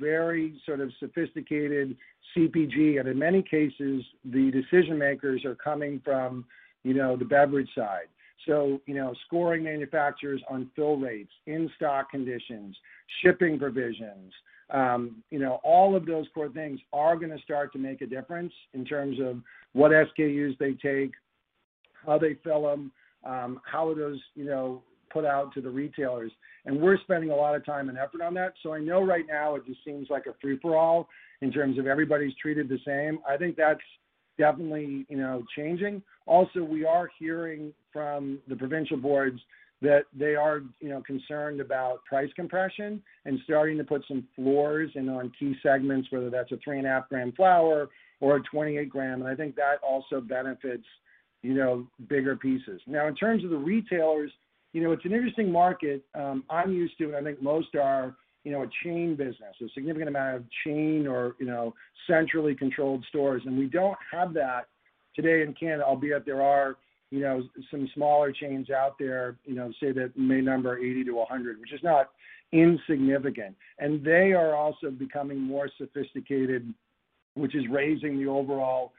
very sort of sophisticated CPG. And in many cases, the decision makers are coming from, the beverage side. So, scoring manufacturers on fill rates, in-stock conditions, shipping provisions, all of those core things are going to start to make a difference in terms of what SKUs they take, how they fill them, how those, put out to the retailers. And we're spending a lot of time and effort on that. So I know right now it just seems like a free-for-all in terms of everybody's treated the same. I think that's definitely, you know, changing. Also, we are hearing from the provincial boards that they are, you know, concerned about price compression and starting to put some floors in on key segments, whether that's a 3.5 gram flower or a 28 gram. And I think that also benefits, you know, bigger pieces. Now, in terms of the retailers, you know, it's an interesting market. I'm used to, and I think most are, you know, a chain business, a significant amount of chain or, you know, centrally controlled stores. And we don't have that today in Canada, albeit there are, you know, some smaller chains out there, you know, say that may number 80 to 100, which is not insignificant. And they are also becoming more sophisticated, which is raising the overall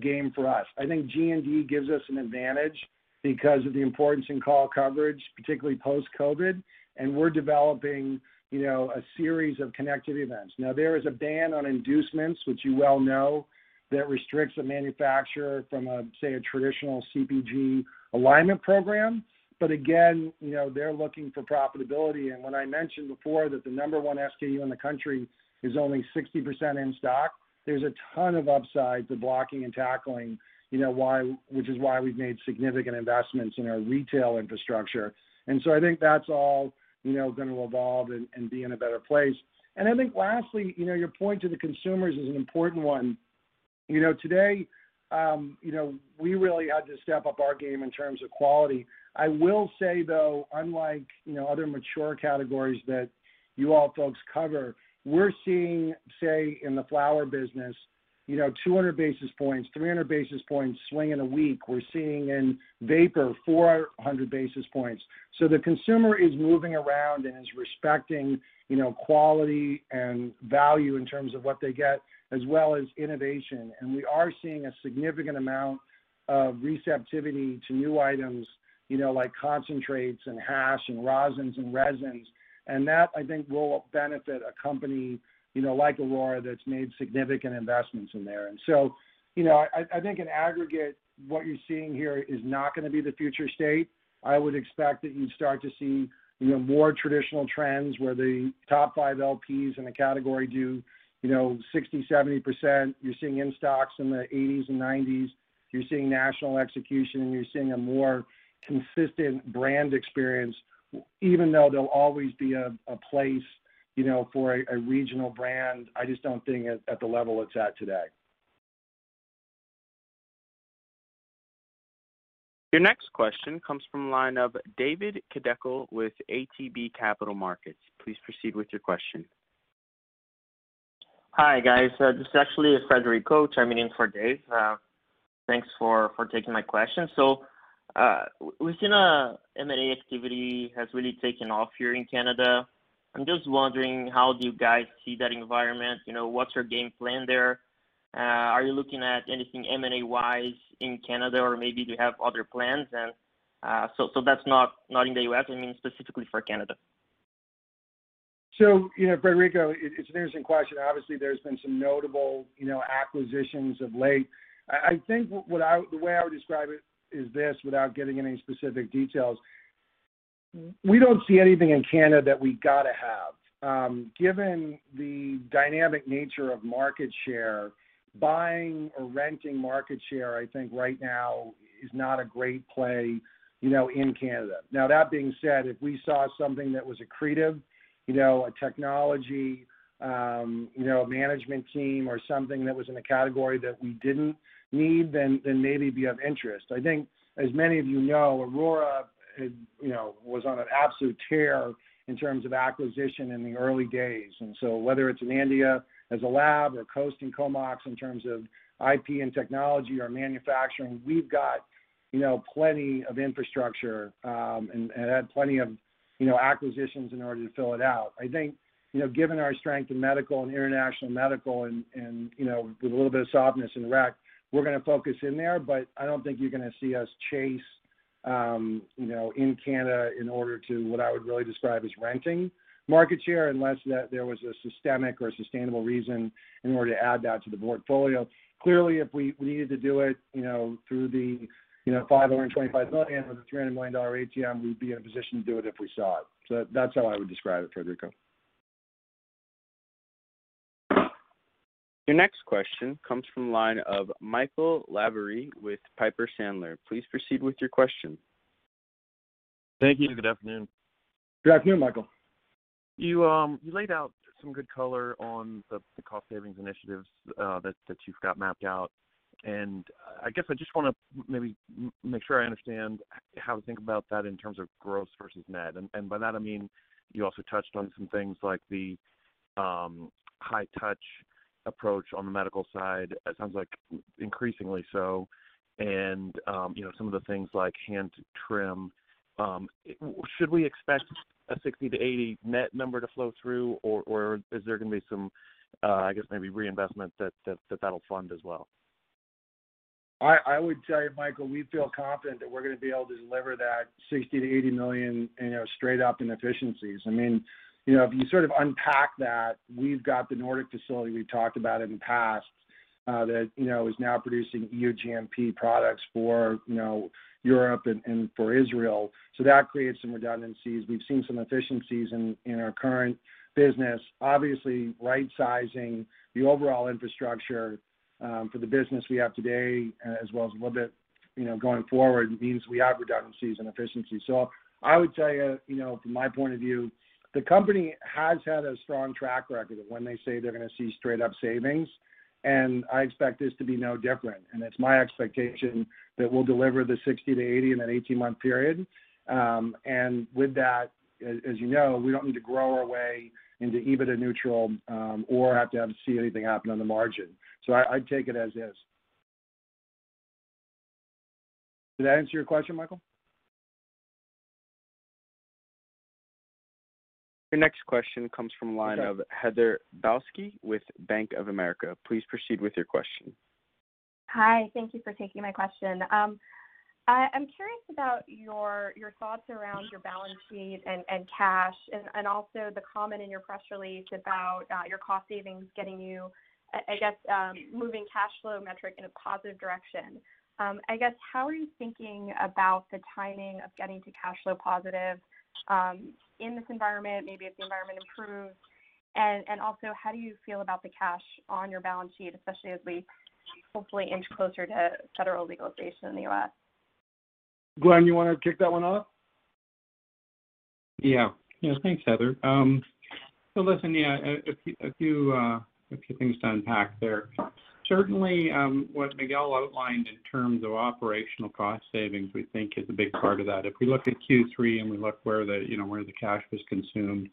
game for us. I think G&D gives us an advantage because of the importance in call coverage, particularly post-COVID. And we're developing, you know, a series of connectivity events. Now, there is a ban on inducements, which you well know, that restricts a manufacturer from, say, a traditional CPG alignment program. But again, you know, they're looking for profitability. And when I mentioned before that the number one SKU in the country is only 60% in stock, there's a ton of upside to blocking and tackling, you know, which is why we've made significant investments in our retail infrastructure. And so I think that's all, you know, going to evolve and be in a better place. And I think lastly, you know, your point to the consumers is an important one. You know, today, you know, we really had to step up our game in terms of quality. I will say, though, unlike, you know, other mature categories that you all folks cover, we're seeing, say, in the flower business, you know, 200 basis points, 300 basis points swing in a week. We're seeing in vapor 400 basis points. So the consumer is moving around and is respecting, you know, quality and value in terms of what they get, as well as innovation. And we are seeing a significant amount of receptivity to new items, you know, like concentrates and hash and rosins and resins. And that, I think, will benefit a company, you know, like Aurora that's made significant investments in there. And so, you know, I think in aggregate, what you're seeing here is not going to be the future state. I would expect that you'd start to see, you know, more traditional trends where the top five LPs in a category do, you know, 60, 70%. You're seeing in stocks in the 80s and 90s. You're seeing national execution, and you're seeing a more consistent brand experience, even though there'll always be a place, you know, for a regional brand. I just don't think at the level it's at today. Your next question comes from the line of David Kideckel with ATB Capital Markets. Please proceed with your question. Hi, guys. This is actually Frederico chiming in for Dave. Thanks for taking my question. So we've seen M&A activity has really taken off here in Canada. I'm just wondering, how do you guys see that environment? You know, what's your game plan there? Are you looking at anything M&A-wise in Canada, or maybe do you have other plans? And so that's not in the U.S., I mean, specifically for Canada. So, you know, Frederico, it's an interesting question. Obviously, there's been some notable, you know, acquisitions of late. I think the way I would describe it is this, without getting any specific details. We don't see anything in Canada that we got to have. Given the dynamic nature of market share, buying or renting market share, I think right now is not a great play, you know, in Canada. Now, that being said, if we saw something that was accretive, you know, a technology, you know, a management team or something that was in a category that we didn't need, then maybe be of interest. I think, as many of you know, Aurora, you know, was on an absolute tear in terms of acquisition in the early days. And so whether it's Anandia as a lab or Coast and Comox in terms of IP and technology or manufacturing, we've got, you know, plenty of infrastructure and had plenty of, you know, acquisitions in order to fill it out. I think, you know, given our strength in medical and international medical and you know, with a little bit of softness in rec, we're going to focus in there, but I don't think you're going to see us chase, you know, in Canada in order to what I would really describe as renting market share, unless that there was a systemic or sustainable reason in order to add that to the portfolio. Clearly, if we needed to do it, you know, through the you know, $525 million with a $300 million ATM, we'd be in a position to do it if we saw it. So that's how I would describe it, Frederico. Your next question comes from the line of Michael Lavery with Piper Sandler. Please proceed with your question. Thank you. Good afternoon. Good afternoon, Michael. You laid out some good color on the cost savings initiatives that you've got mapped out. And I guess I just want to maybe make sure I understand how to think about that in terms of gross versus net. And by that, I mean, you also touched on some things like the high touch approach on the medical side. It sounds like increasingly so. And, you know, some of the things like hand trim. Should we expect a 60 to 80 net number to flow through, or is there going to be some, I guess, maybe reinvestment that'll fund as well? I would tell you, Michael, we feel confident that we're going to be able to deliver that 60 to 80 million, you know, straight up in efficiencies. I mean, you know, if you sort of unpack that, we've got the Nordic facility we've talked about in the past that, you know, is now producing EU GMP products for, you know, Europe and for Israel. So that creates some redundancies. We've seen some efficiencies in our current business, obviously right-sizing the overall infrastructure. For the business we have today, as well as a little bit, you know, going forward, means we have redundancies and efficiencies. So I would tell you, you know, from my point of view, the company has had a strong track record of when they say they're going to see straight up savings, and I expect this to be no different. And it's my expectation that we'll deliver the 60 to 80 in that 18-month period. And with that, as you know, we don't need to grow our way into EBITDA neutral or have to see anything happen on the margin. So I'd take it as is. Did that answer your question, Michael? Your next question comes from the line of Heather Balsky with Bank of America. Please proceed with your question. Hi, thank you for taking my question. I'm curious about your thoughts around your balance sheet and cash, and also the comment in your press release about your cost savings getting you, I guess, moving cash flow metric in a positive direction. I guess, how are you thinking about the timing of getting to cash flow positive in this environment, maybe if the environment improves? And also, how do you feel about the cash on your balance sheet, especially as we hopefully inch closer to federal legalization in the U.S.? Glenn, you want to kick that one off? Yeah, thanks, Heather. So listen, a few things to unpack there. Certainly, what Miguel outlined in terms of operational cost savings, we think is a big part of that. If we look at Q3 and we look where the cash was consumed,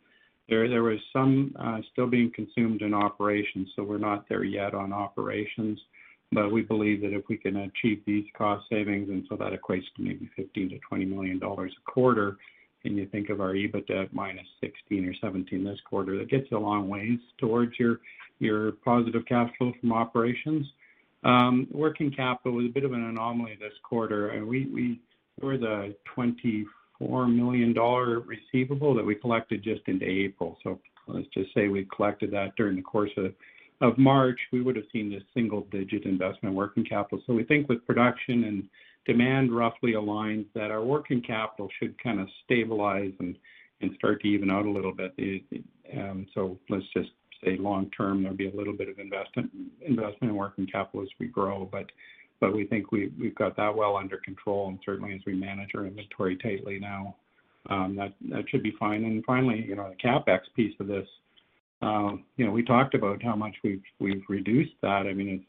there was some still being consumed in operations, so we're not there yet on operations. But we believe that if we can achieve these cost savings, and so that equates to maybe $15 to $20 million a quarter, and you think of our EBITDA at minus 16 or 17 this quarter, that gets you a long ways towards your positive cash flow from operations. Working capital was a bit of an anomaly this quarter. And there was a $24 million receivable that we collected just into April. So let's just say we collected that during the course of March, we would have seen this single-digit investment working capital. So we think with production and demand roughly aligned, that our working capital should kind of stabilize and start to even out a little bit. So let's just say long-term, there'll be a little bit of investment in working capital as we grow, but we think we've got that well under control, and certainly as we manage our inventory tightly now, that should be fine. And finally, you know, the CapEx piece of this, you know, we talked about how much we've reduced that. I mean,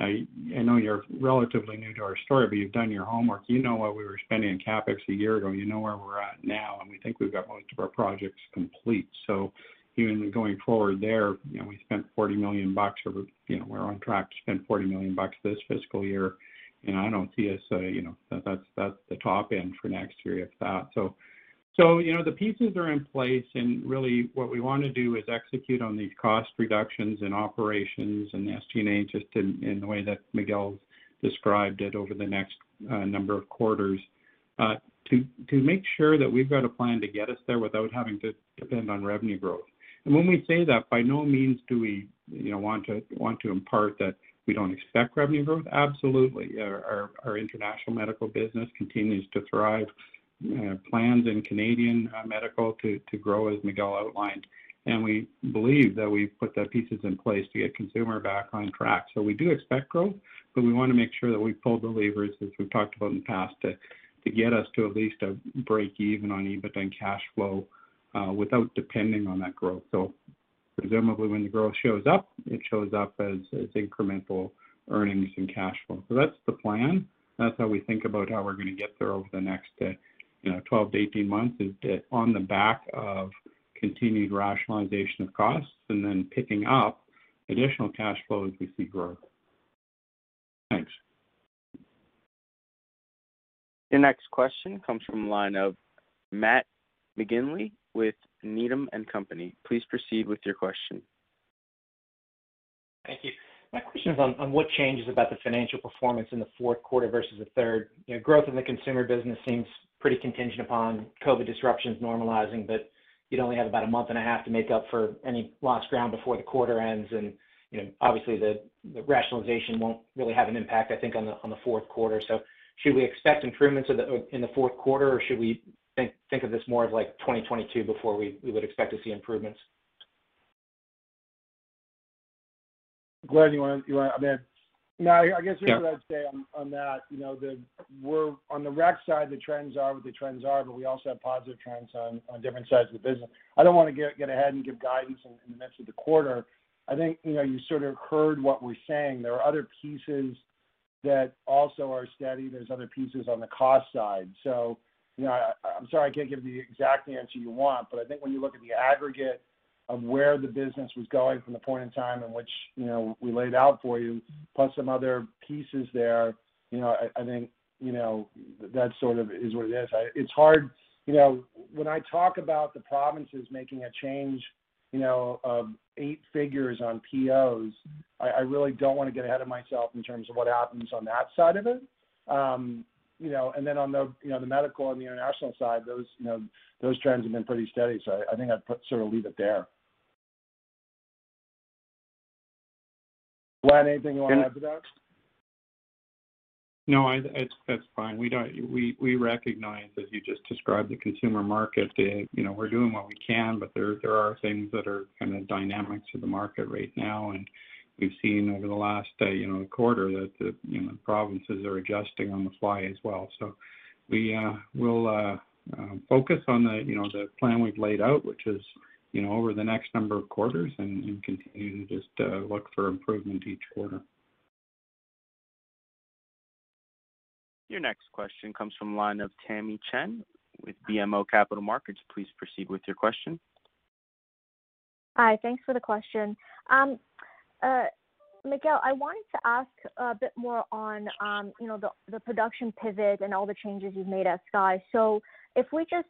I know you're relatively new to our story, but you've done your homework. You know what we were spending in CapEx a year ago. You know where we're at now, and we think we've got most of our projects complete. So even going forward there, you know, we spent $40 million, or, you know, we're on track to spend $40 million this fiscal year, and I don't see us, you know, that's the top end for next year, if that. So, you know, the pieces are in place, and really what we want to do is execute on these cost reductions in operations and SG&A just in the way that Miguel's described it over the next number of quarters to make sure that we've got a plan to get us there without having to depend on revenue growth. And when we say that, by no means do we, you know, want to impart that We don't expect revenue growth. Absolutely. Our international medical business continues to thrive. Plans in Canadian medical to grow, as Miguel outlined. And we believe that we've put the pieces in place to get consumer back on track. So we do expect growth, but we want to make sure that we pull the levers, as we've talked about in the past, to get us to at least a break even on EBITDA and cash flow without depending on that growth. So presumably when the growth shows up, it shows up as incremental earnings and cash flow. So that's the plan. That's how we think about how we're going to get there over the next 12 to 18 months, is on the back of continued rationalization of costs and then picking up additional cash flow as we see growth. Thanks. The next question comes from the line of Matt McGinley with Needham & Company. Please proceed with your question. Thank you. My question is on what changes about the financial performance in the fourth quarter versus the third. Growth in the consumer business seems pretty contingent upon COVID disruptions normalizing, but you'd only have about a month and a half to make up for any lost ground before the quarter ends. And, obviously the rationalization won't really have an impact, I think, on the fourth quarter. So should we expect improvements in the fourth quarter, or should we think of this more of like 2022 before we would expect to see improvements? Glenn, you want? I mean, no, I guess here's what I'd say on that. We're on the rec side. The trends are what the trends are, but we also have positive trends on different sides of the business. I don't want to get ahead and give guidance in the midst of the quarter. I think you sort of heard what we're saying. There are other pieces that also are steady. There's other pieces on the cost side. So I'm sorry I can't give the exact answer you want, but I think when you look at the aggregate of where the business was going from the point in time in which, we laid out for you, plus some other pieces there, I think, that sort of is what it is. It's hard, when I talk about the provinces making a change, of 8 figures on POs, I really don't want to get ahead of myself in terms of what happens on that side of it. And then on the, the medical and the international side, those trends have been pretty steady. So I think I'd leave it there. Glenn, anything you want to add to that? No, that's fine. We recognize, as you just described, the consumer market. We're doing what we can, but there are things that are kind of dynamics of the market right now, and we've seen over the last quarter that the provinces are adjusting on the fly as well. So we will focus on the plan we've laid out, which is over the next number of quarters, and continue to just look for improvement each quarter. Your next question comes from the line of Tammy Chen with BMO Capital Markets. Please proceed with your question. Hi, thanks for the question. Miguel, I wanted to ask a bit more on, the production pivot and all the changes you've made at Sky. So if we just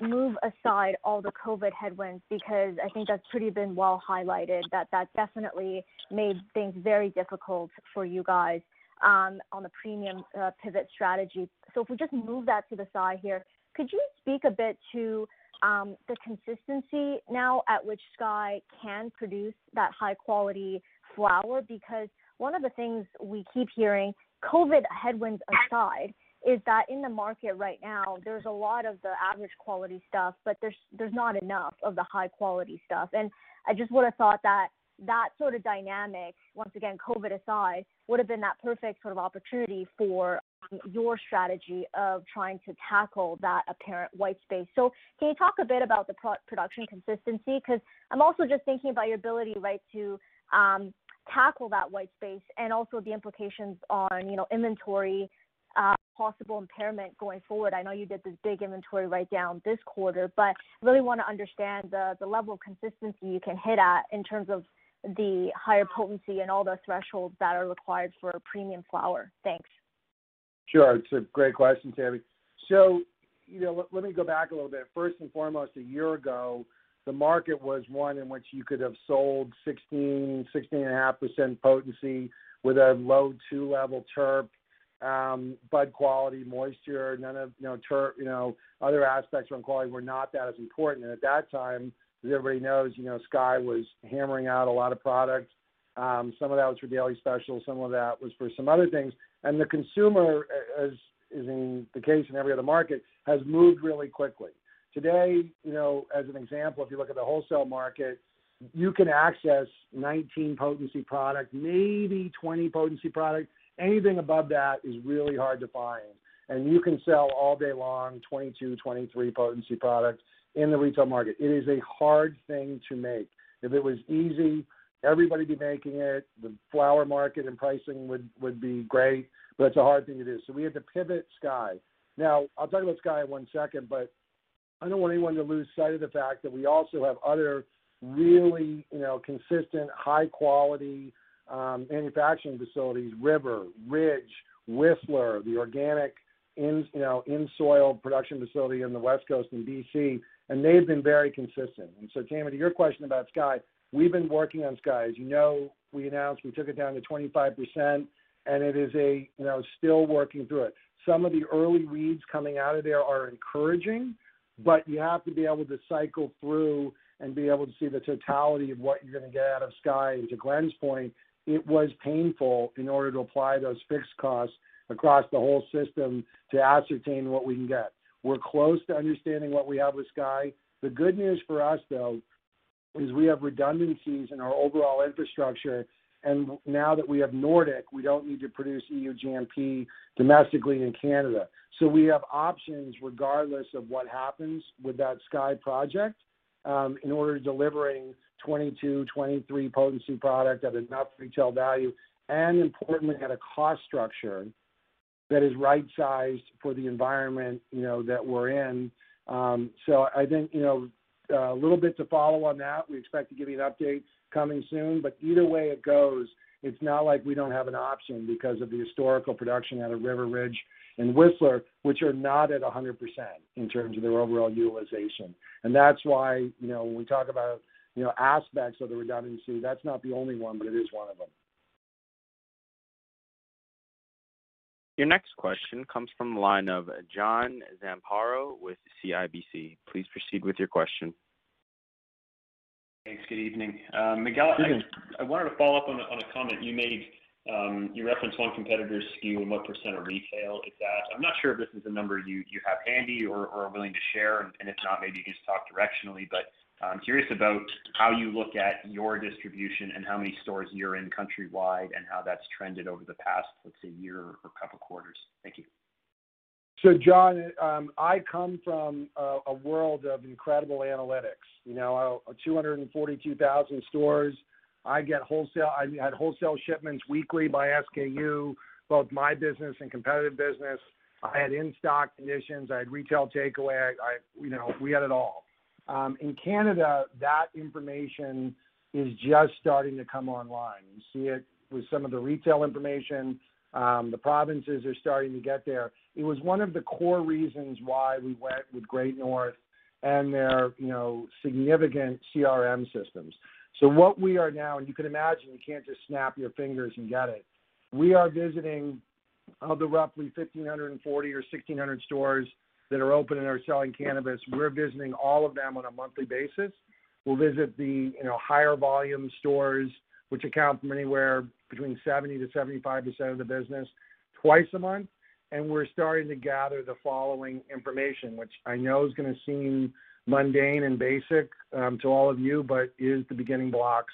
move aside all the COVID headwinds, because I think that's been well highlighted, that definitely made things very difficult for you guys. On the premium pivot strategy. So if we just move that to the side here, could you speak a bit to the consistency now at which Sky can produce that high quality flower? Because one of the things we keep hearing, COVID headwinds aside, is that in the market right now, there's a lot of the average quality stuff, but there's not enough of the high quality stuff. And I just would have thought that sort of dynamic, once again, COVID aside, would have been that perfect sort of opportunity for your strategy of trying to tackle that apparent white space. So can you talk a bit about the production consistency? Because I'm also just thinking about your ability, right, to tackle that white space, and also the implications on, inventory, possible impairment going forward. I know you did this big inventory write-down this quarter, but really want to understand the level of consistency you can hit at in terms of the higher potency and all the thresholds that are required for a premium flower. Thanks. Sure. It's a great question, Tammy. So, let me go back a little bit. First and foremost, a year ago, the market was one in which you could have sold 16.5% potency with a low 2-level terp, bud quality, moisture, none of, other aspects around quality were not that as important. And at that time, as everybody knows, Sky was hammering out a lot of product Some of that was for daily specials. Some of that was for some other things. And the consumer, as is in the case in every other market, has moved really quickly. Today, you know, as an example, if you look at the wholesale market, you can access 19 potency product, maybe 20 potency product. Anything above that is really hard to find. And you can sell all day long 22, 23 potency products in the retail market. It is a hard thing to make. If it was easy, everybody would be making it. The flower market and pricing would be great, but it's a hard thing to do. So we had to pivot Sky. Now, I'll talk about Sky in 1 second, but I don't want anyone to lose sight of the fact that we also have other really, you know, consistent, high-quality manufacturing facilities, River, Ridge, Whistler, the organic in-soil production facility in the West Coast in D.C., and they've been very consistent. And so, Tammy, to your question about Sky, we've been working on Sky. As you know, we announced we took it down to 25%, and it is a, you know, still working through it. Some of the early reads coming out of there are encouraging, but you have to be able to cycle through and be able to see the totality of what you're going to get out of Sky. And to Glenn's point, it was painful in order to apply those fixed costs across the whole system to ascertain what we can get. We're close to understanding what we have with Sky. The good news for us, though, is we have redundancies in our overall infrastructure. And now that we have Nordic, we don't need to produce EU GMP domestically in Canada. So we have options regardless of what happens with that Sky project in order to delivering 22, 23 potency product at enough retail value and, importantly, at a cost structure that is right-sized for the environment, you know, that we're in. So I think, you know, a little bit to follow on that. We expect to give you an update coming soon, but either way it goes, it's not like we don't have an option because of the historical production out of River, Ridge, and Whistler, which are not at 100% in terms of their overall utilization. And that's why, you know, when we talk about, you know, aspects of the redundancy, that's not the only one, but it is one of them. Your next question comes from the line of John Zamparo with CIBC. Please proceed with your question. Thanks. Good evening. Miguel, I wanted to follow up on a comment you made. You referenced one competitor's SKU and what percent of retail it's at. I'm not sure if this is a number you have handy or are willing to share, and if not, maybe you can just talk directionally, but I'm curious about how you look at your distribution and how many stores you're in countrywide and how that's trended over the past, let's say, year or couple quarters. Thank you. So, John, I come from a world of incredible analytics. You know, 242,000 stores. I get wholesale. I had wholesale shipments weekly by SKU, both my business and competitive business. I had in-stock conditions. I had retail takeaway. I you know, we had it all. In Canada, that information is just starting to come online. You see it with some of the retail information. The provinces are starting to get there. It was one of the core reasons why we went with Great North and their, you know, significant CRM systems. So what we are now, and you can imagine you can't just snap your fingers and get it, we are visiting of the roughly 1,540 or 1,600 stores that are open and are selling cannabis. We're visiting all of them on a monthly basis. We'll visit the, you know, higher volume stores, which account from anywhere between 70 to 75% of the business, twice a month. And we're starting to gather the following information, which I know is going to seem mundane and basic to all of you, but is the beginning blocks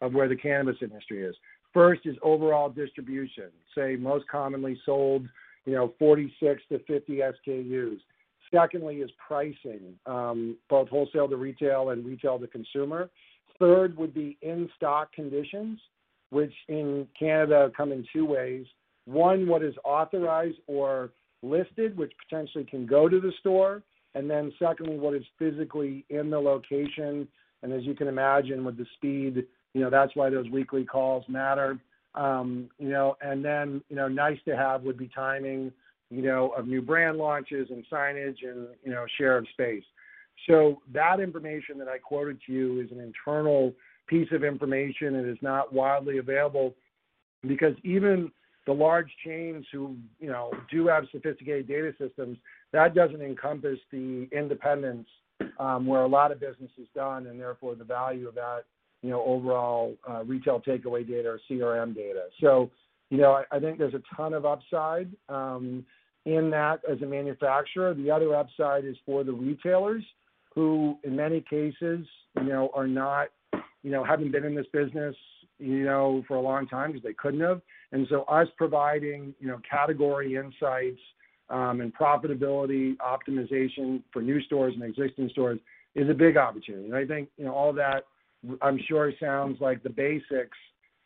of where the cannabis industry is. First is overall distribution, say most commonly sold, you know, 46 to 50 SKUs. Secondly is pricing, both wholesale to retail and retail to consumer. Third would be in-stock conditions, which in Canada come in two ways. One, what is authorized or listed, which potentially can go to the store. And then secondly, what is physically in the location. And as you can imagine with the speed, you know, that's why those weekly calls matter. You know, and then, you know, nice to have would be timing, you know, of new brand launches and signage and, you know, share of space. So that information that I quoted to you is an internal piece of information. It is not widely available because even the large chains who, you know, do have sophisticated data systems, that doesn't encompass the independence where a lot of business is done and therefore the value of that you know, overall retail takeaway data or CRM data. So, you know, I think there's a ton of upside in that as a manufacturer. The other upside is for the retailers who, in many cases, you know, are not, you know, haven't been in this business, you know, for a long time because they couldn't have. And so us providing, you know, category insights and profitability optimization for new stores and existing stores is a big opportunity. And I think, you know, all that, I'm sure, sounds like the basics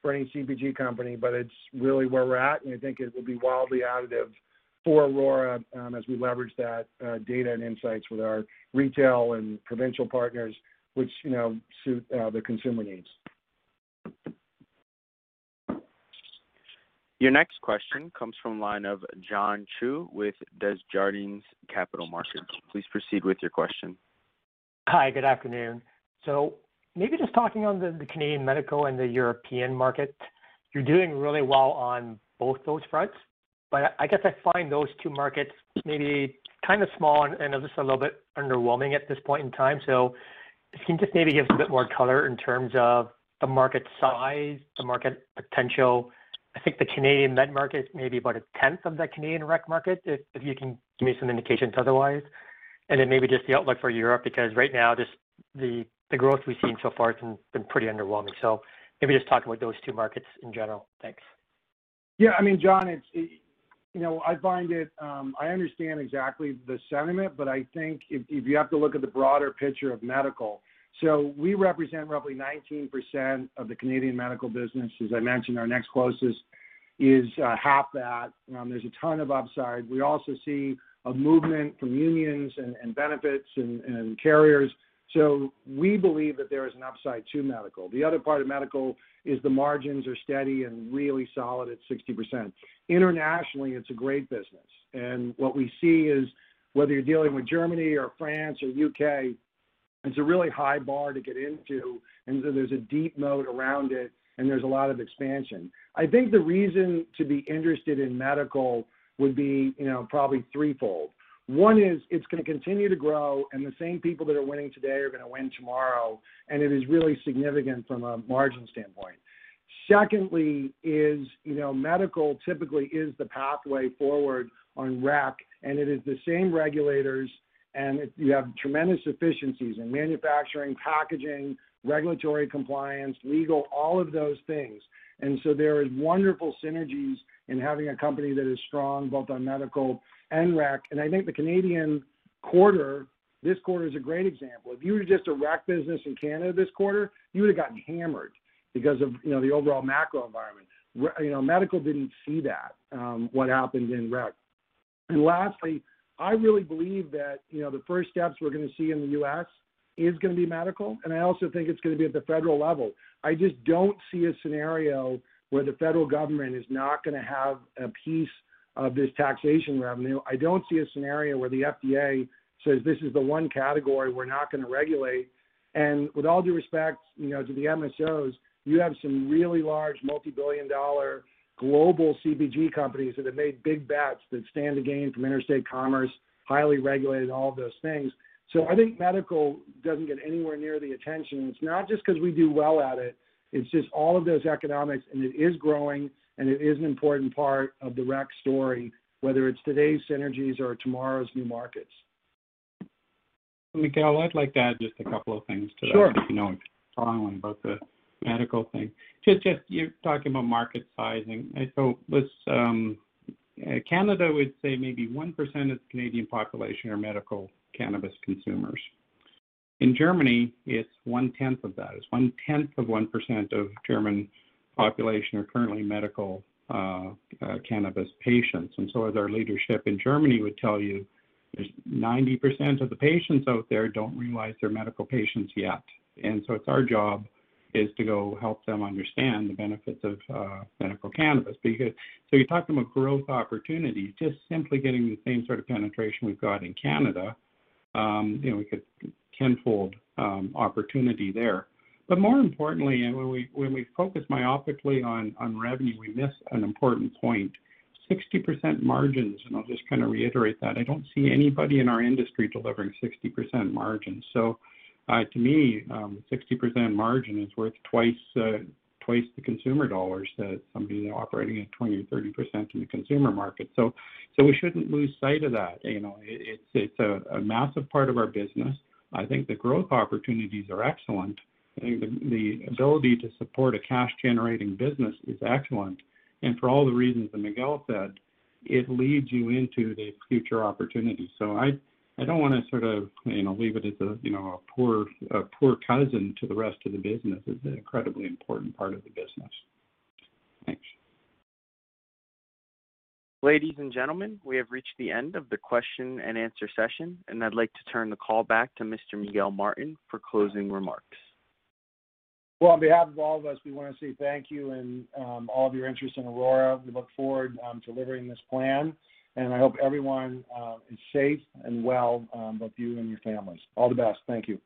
for any CPG company, but it's really where we're at, and I think it will be wildly additive for Aurora as we leverage that data and insights with our retail and provincial partners, which, you know, suit the consumer needs. Your next question comes from the line of John Chu with Desjardins Capital Markets. Please proceed with your question. Hi, good afternoon. So maybe just talking on the Canadian medical and the European market, you're doing really well on both those fronts, but I guess I find those two markets maybe kind of small and just a little bit underwhelming at this point in time. So if you can just maybe give us a bit more color in terms of the market size, the market potential. I think the Canadian med market is maybe about a tenth of the Canadian rec market, if you can give me some indications otherwise. And then maybe just the outlook for Europe, because right now just the growth we've seen so far has been pretty underwhelming. So maybe just talk about those two markets in general. Thanks. Yeah, I mean, John, you know, I find it, I understand exactly the sentiment, but I think if you have to look at the broader picture of medical, so we represent roughly 19% of the Canadian medical business. As I mentioned, our next closest is half that. There's a ton of upside. We also see a movement from unions and benefits and carriers. So we believe that there is an upside to medical. The other part of medical is the margins are steady and really solid at 60%. Internationally, it's a great business. And what we see is whether you're dealing with Germany or France or UK, it's a really high bar to get into, and so there's a deep moat around it, and there's a lot of expansion. I think the reason to be interested in medical would be, you know, probably threefold. One is it's going to continue to grow, and the same people that are winning today are going to win tomorrow, and it is really significant from a margin standpoint. Secondly is, you know, medical typically is the pathway forward on rec, and it is the same regulators, and you have tremendous efficiencies in manufacturing, packaging, regulatory compliance, legal, all of those things. And so there is wonderful synergies in having a company that is strong both on medical and rec. And I think the Canadian quarter, this quarter is a great example. If you were just a rec business in Canada this quarter, you would have gotten hammered because of, you know, the overall macro environment. You know, medical didn't see that, what happened in rec. And lastly, I really believe that, you know, the first steps we're going to see in the U.S. is going to be medical, and I also think it's going to be at the federal level. I just don't see a scenario where the federal government is not going to have a piece of this taxation revenue. I don't see a scenario where the FDA says this is the one category we're not going to regulate. And with all due respect, you know, to the MSOs, you have some really large multi-billion-dollar global CPG companies that have made big bets that stand to gain from interstate commerce, highly regulated, all of those things. So I think medical doesn't get anywhere near the attention. It's not just because we do well at it. It's just all of those economics, and it is growing, and it is an important part of the rec story, whether it's today's synergies or tomorrow's new markets. Miguel, I'd like to add just a couple of things to that, if you know, following about the medical thing. Just you're talking about market sizing. So let's Canada would say maybe 1% of the Canadian population are medical cannabis consumers. In Germany, it's 1/10 of that. It's 1/10 of 1% of German population are currently medical cannabis patients. And so as our leadership in Germany would tell you, there's 90% of the patients out there don't realize they're medical patients yet. And so it's our job is to go help them understand the benefits of medical cannabis. Because so you're talking about growth opportunities, just simply getting the same sort of penetration we've got in Canada, you know, we could tenfold opportunity there. But more importantly, and when we focus myopically on revenue, we miss an important point. 60% margins, and I'll just kind of reiterate that. I don't see anybody in our industry delivering 60% margins. So to me, 60% margin is worth twice the consumer dollars that somebody operating at 20 or 30% in the consumer market. So we shouldn't lose sight of that. You know, it's a massive part of our business. I think the growth opportunities are excellent. I think the ability to support a cash-generating business is excellent. And for all the reasons that Miguel said, it leads you into the future opportunity. So I don't want to sort of, leave it as a poor cousin to the rest of the business. It's an incredibly important part of the business. Thanks. Ladies and gentlemen, we have reached the end of the question and answer session, and I'd like to turn the call back to Mr. Miguel Martin for closing remarks. Well, on behalf of all of us, we want to say thank you and all of your interest in Aurora. We look forward to delivering this plan. And I hope everyone is safe and well, both you and your families. All the best. Thank you.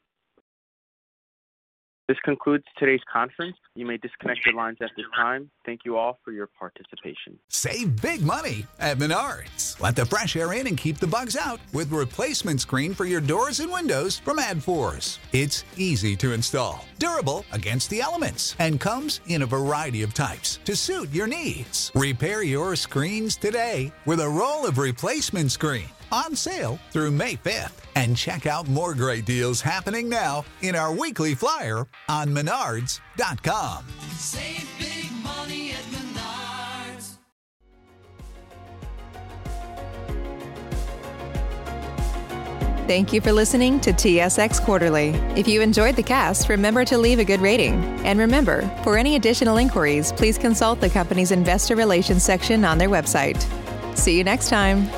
This concludes today's conference. You may disconnect your lines at this time. Thank you all for your participation. Save big money at Menards. Let the fresh air in and keep the bugs out with replacement screen for your doors and windows from AdForce. It's easy to install, durable against the elements, and comes in a variety of types to suit your needs. Repair your screens today with a roll of replacement screen. On sale through May 5th. And check out more great deals happening now in our weekly flyer on Menards.com. Save big money at Menards. Thank you for listening to TSX Quarterly. If you enjoyed the cast, remember to leave a good rating. And remember, for any additional inquiries, please consult the company's investor relations section on their website. See you next time.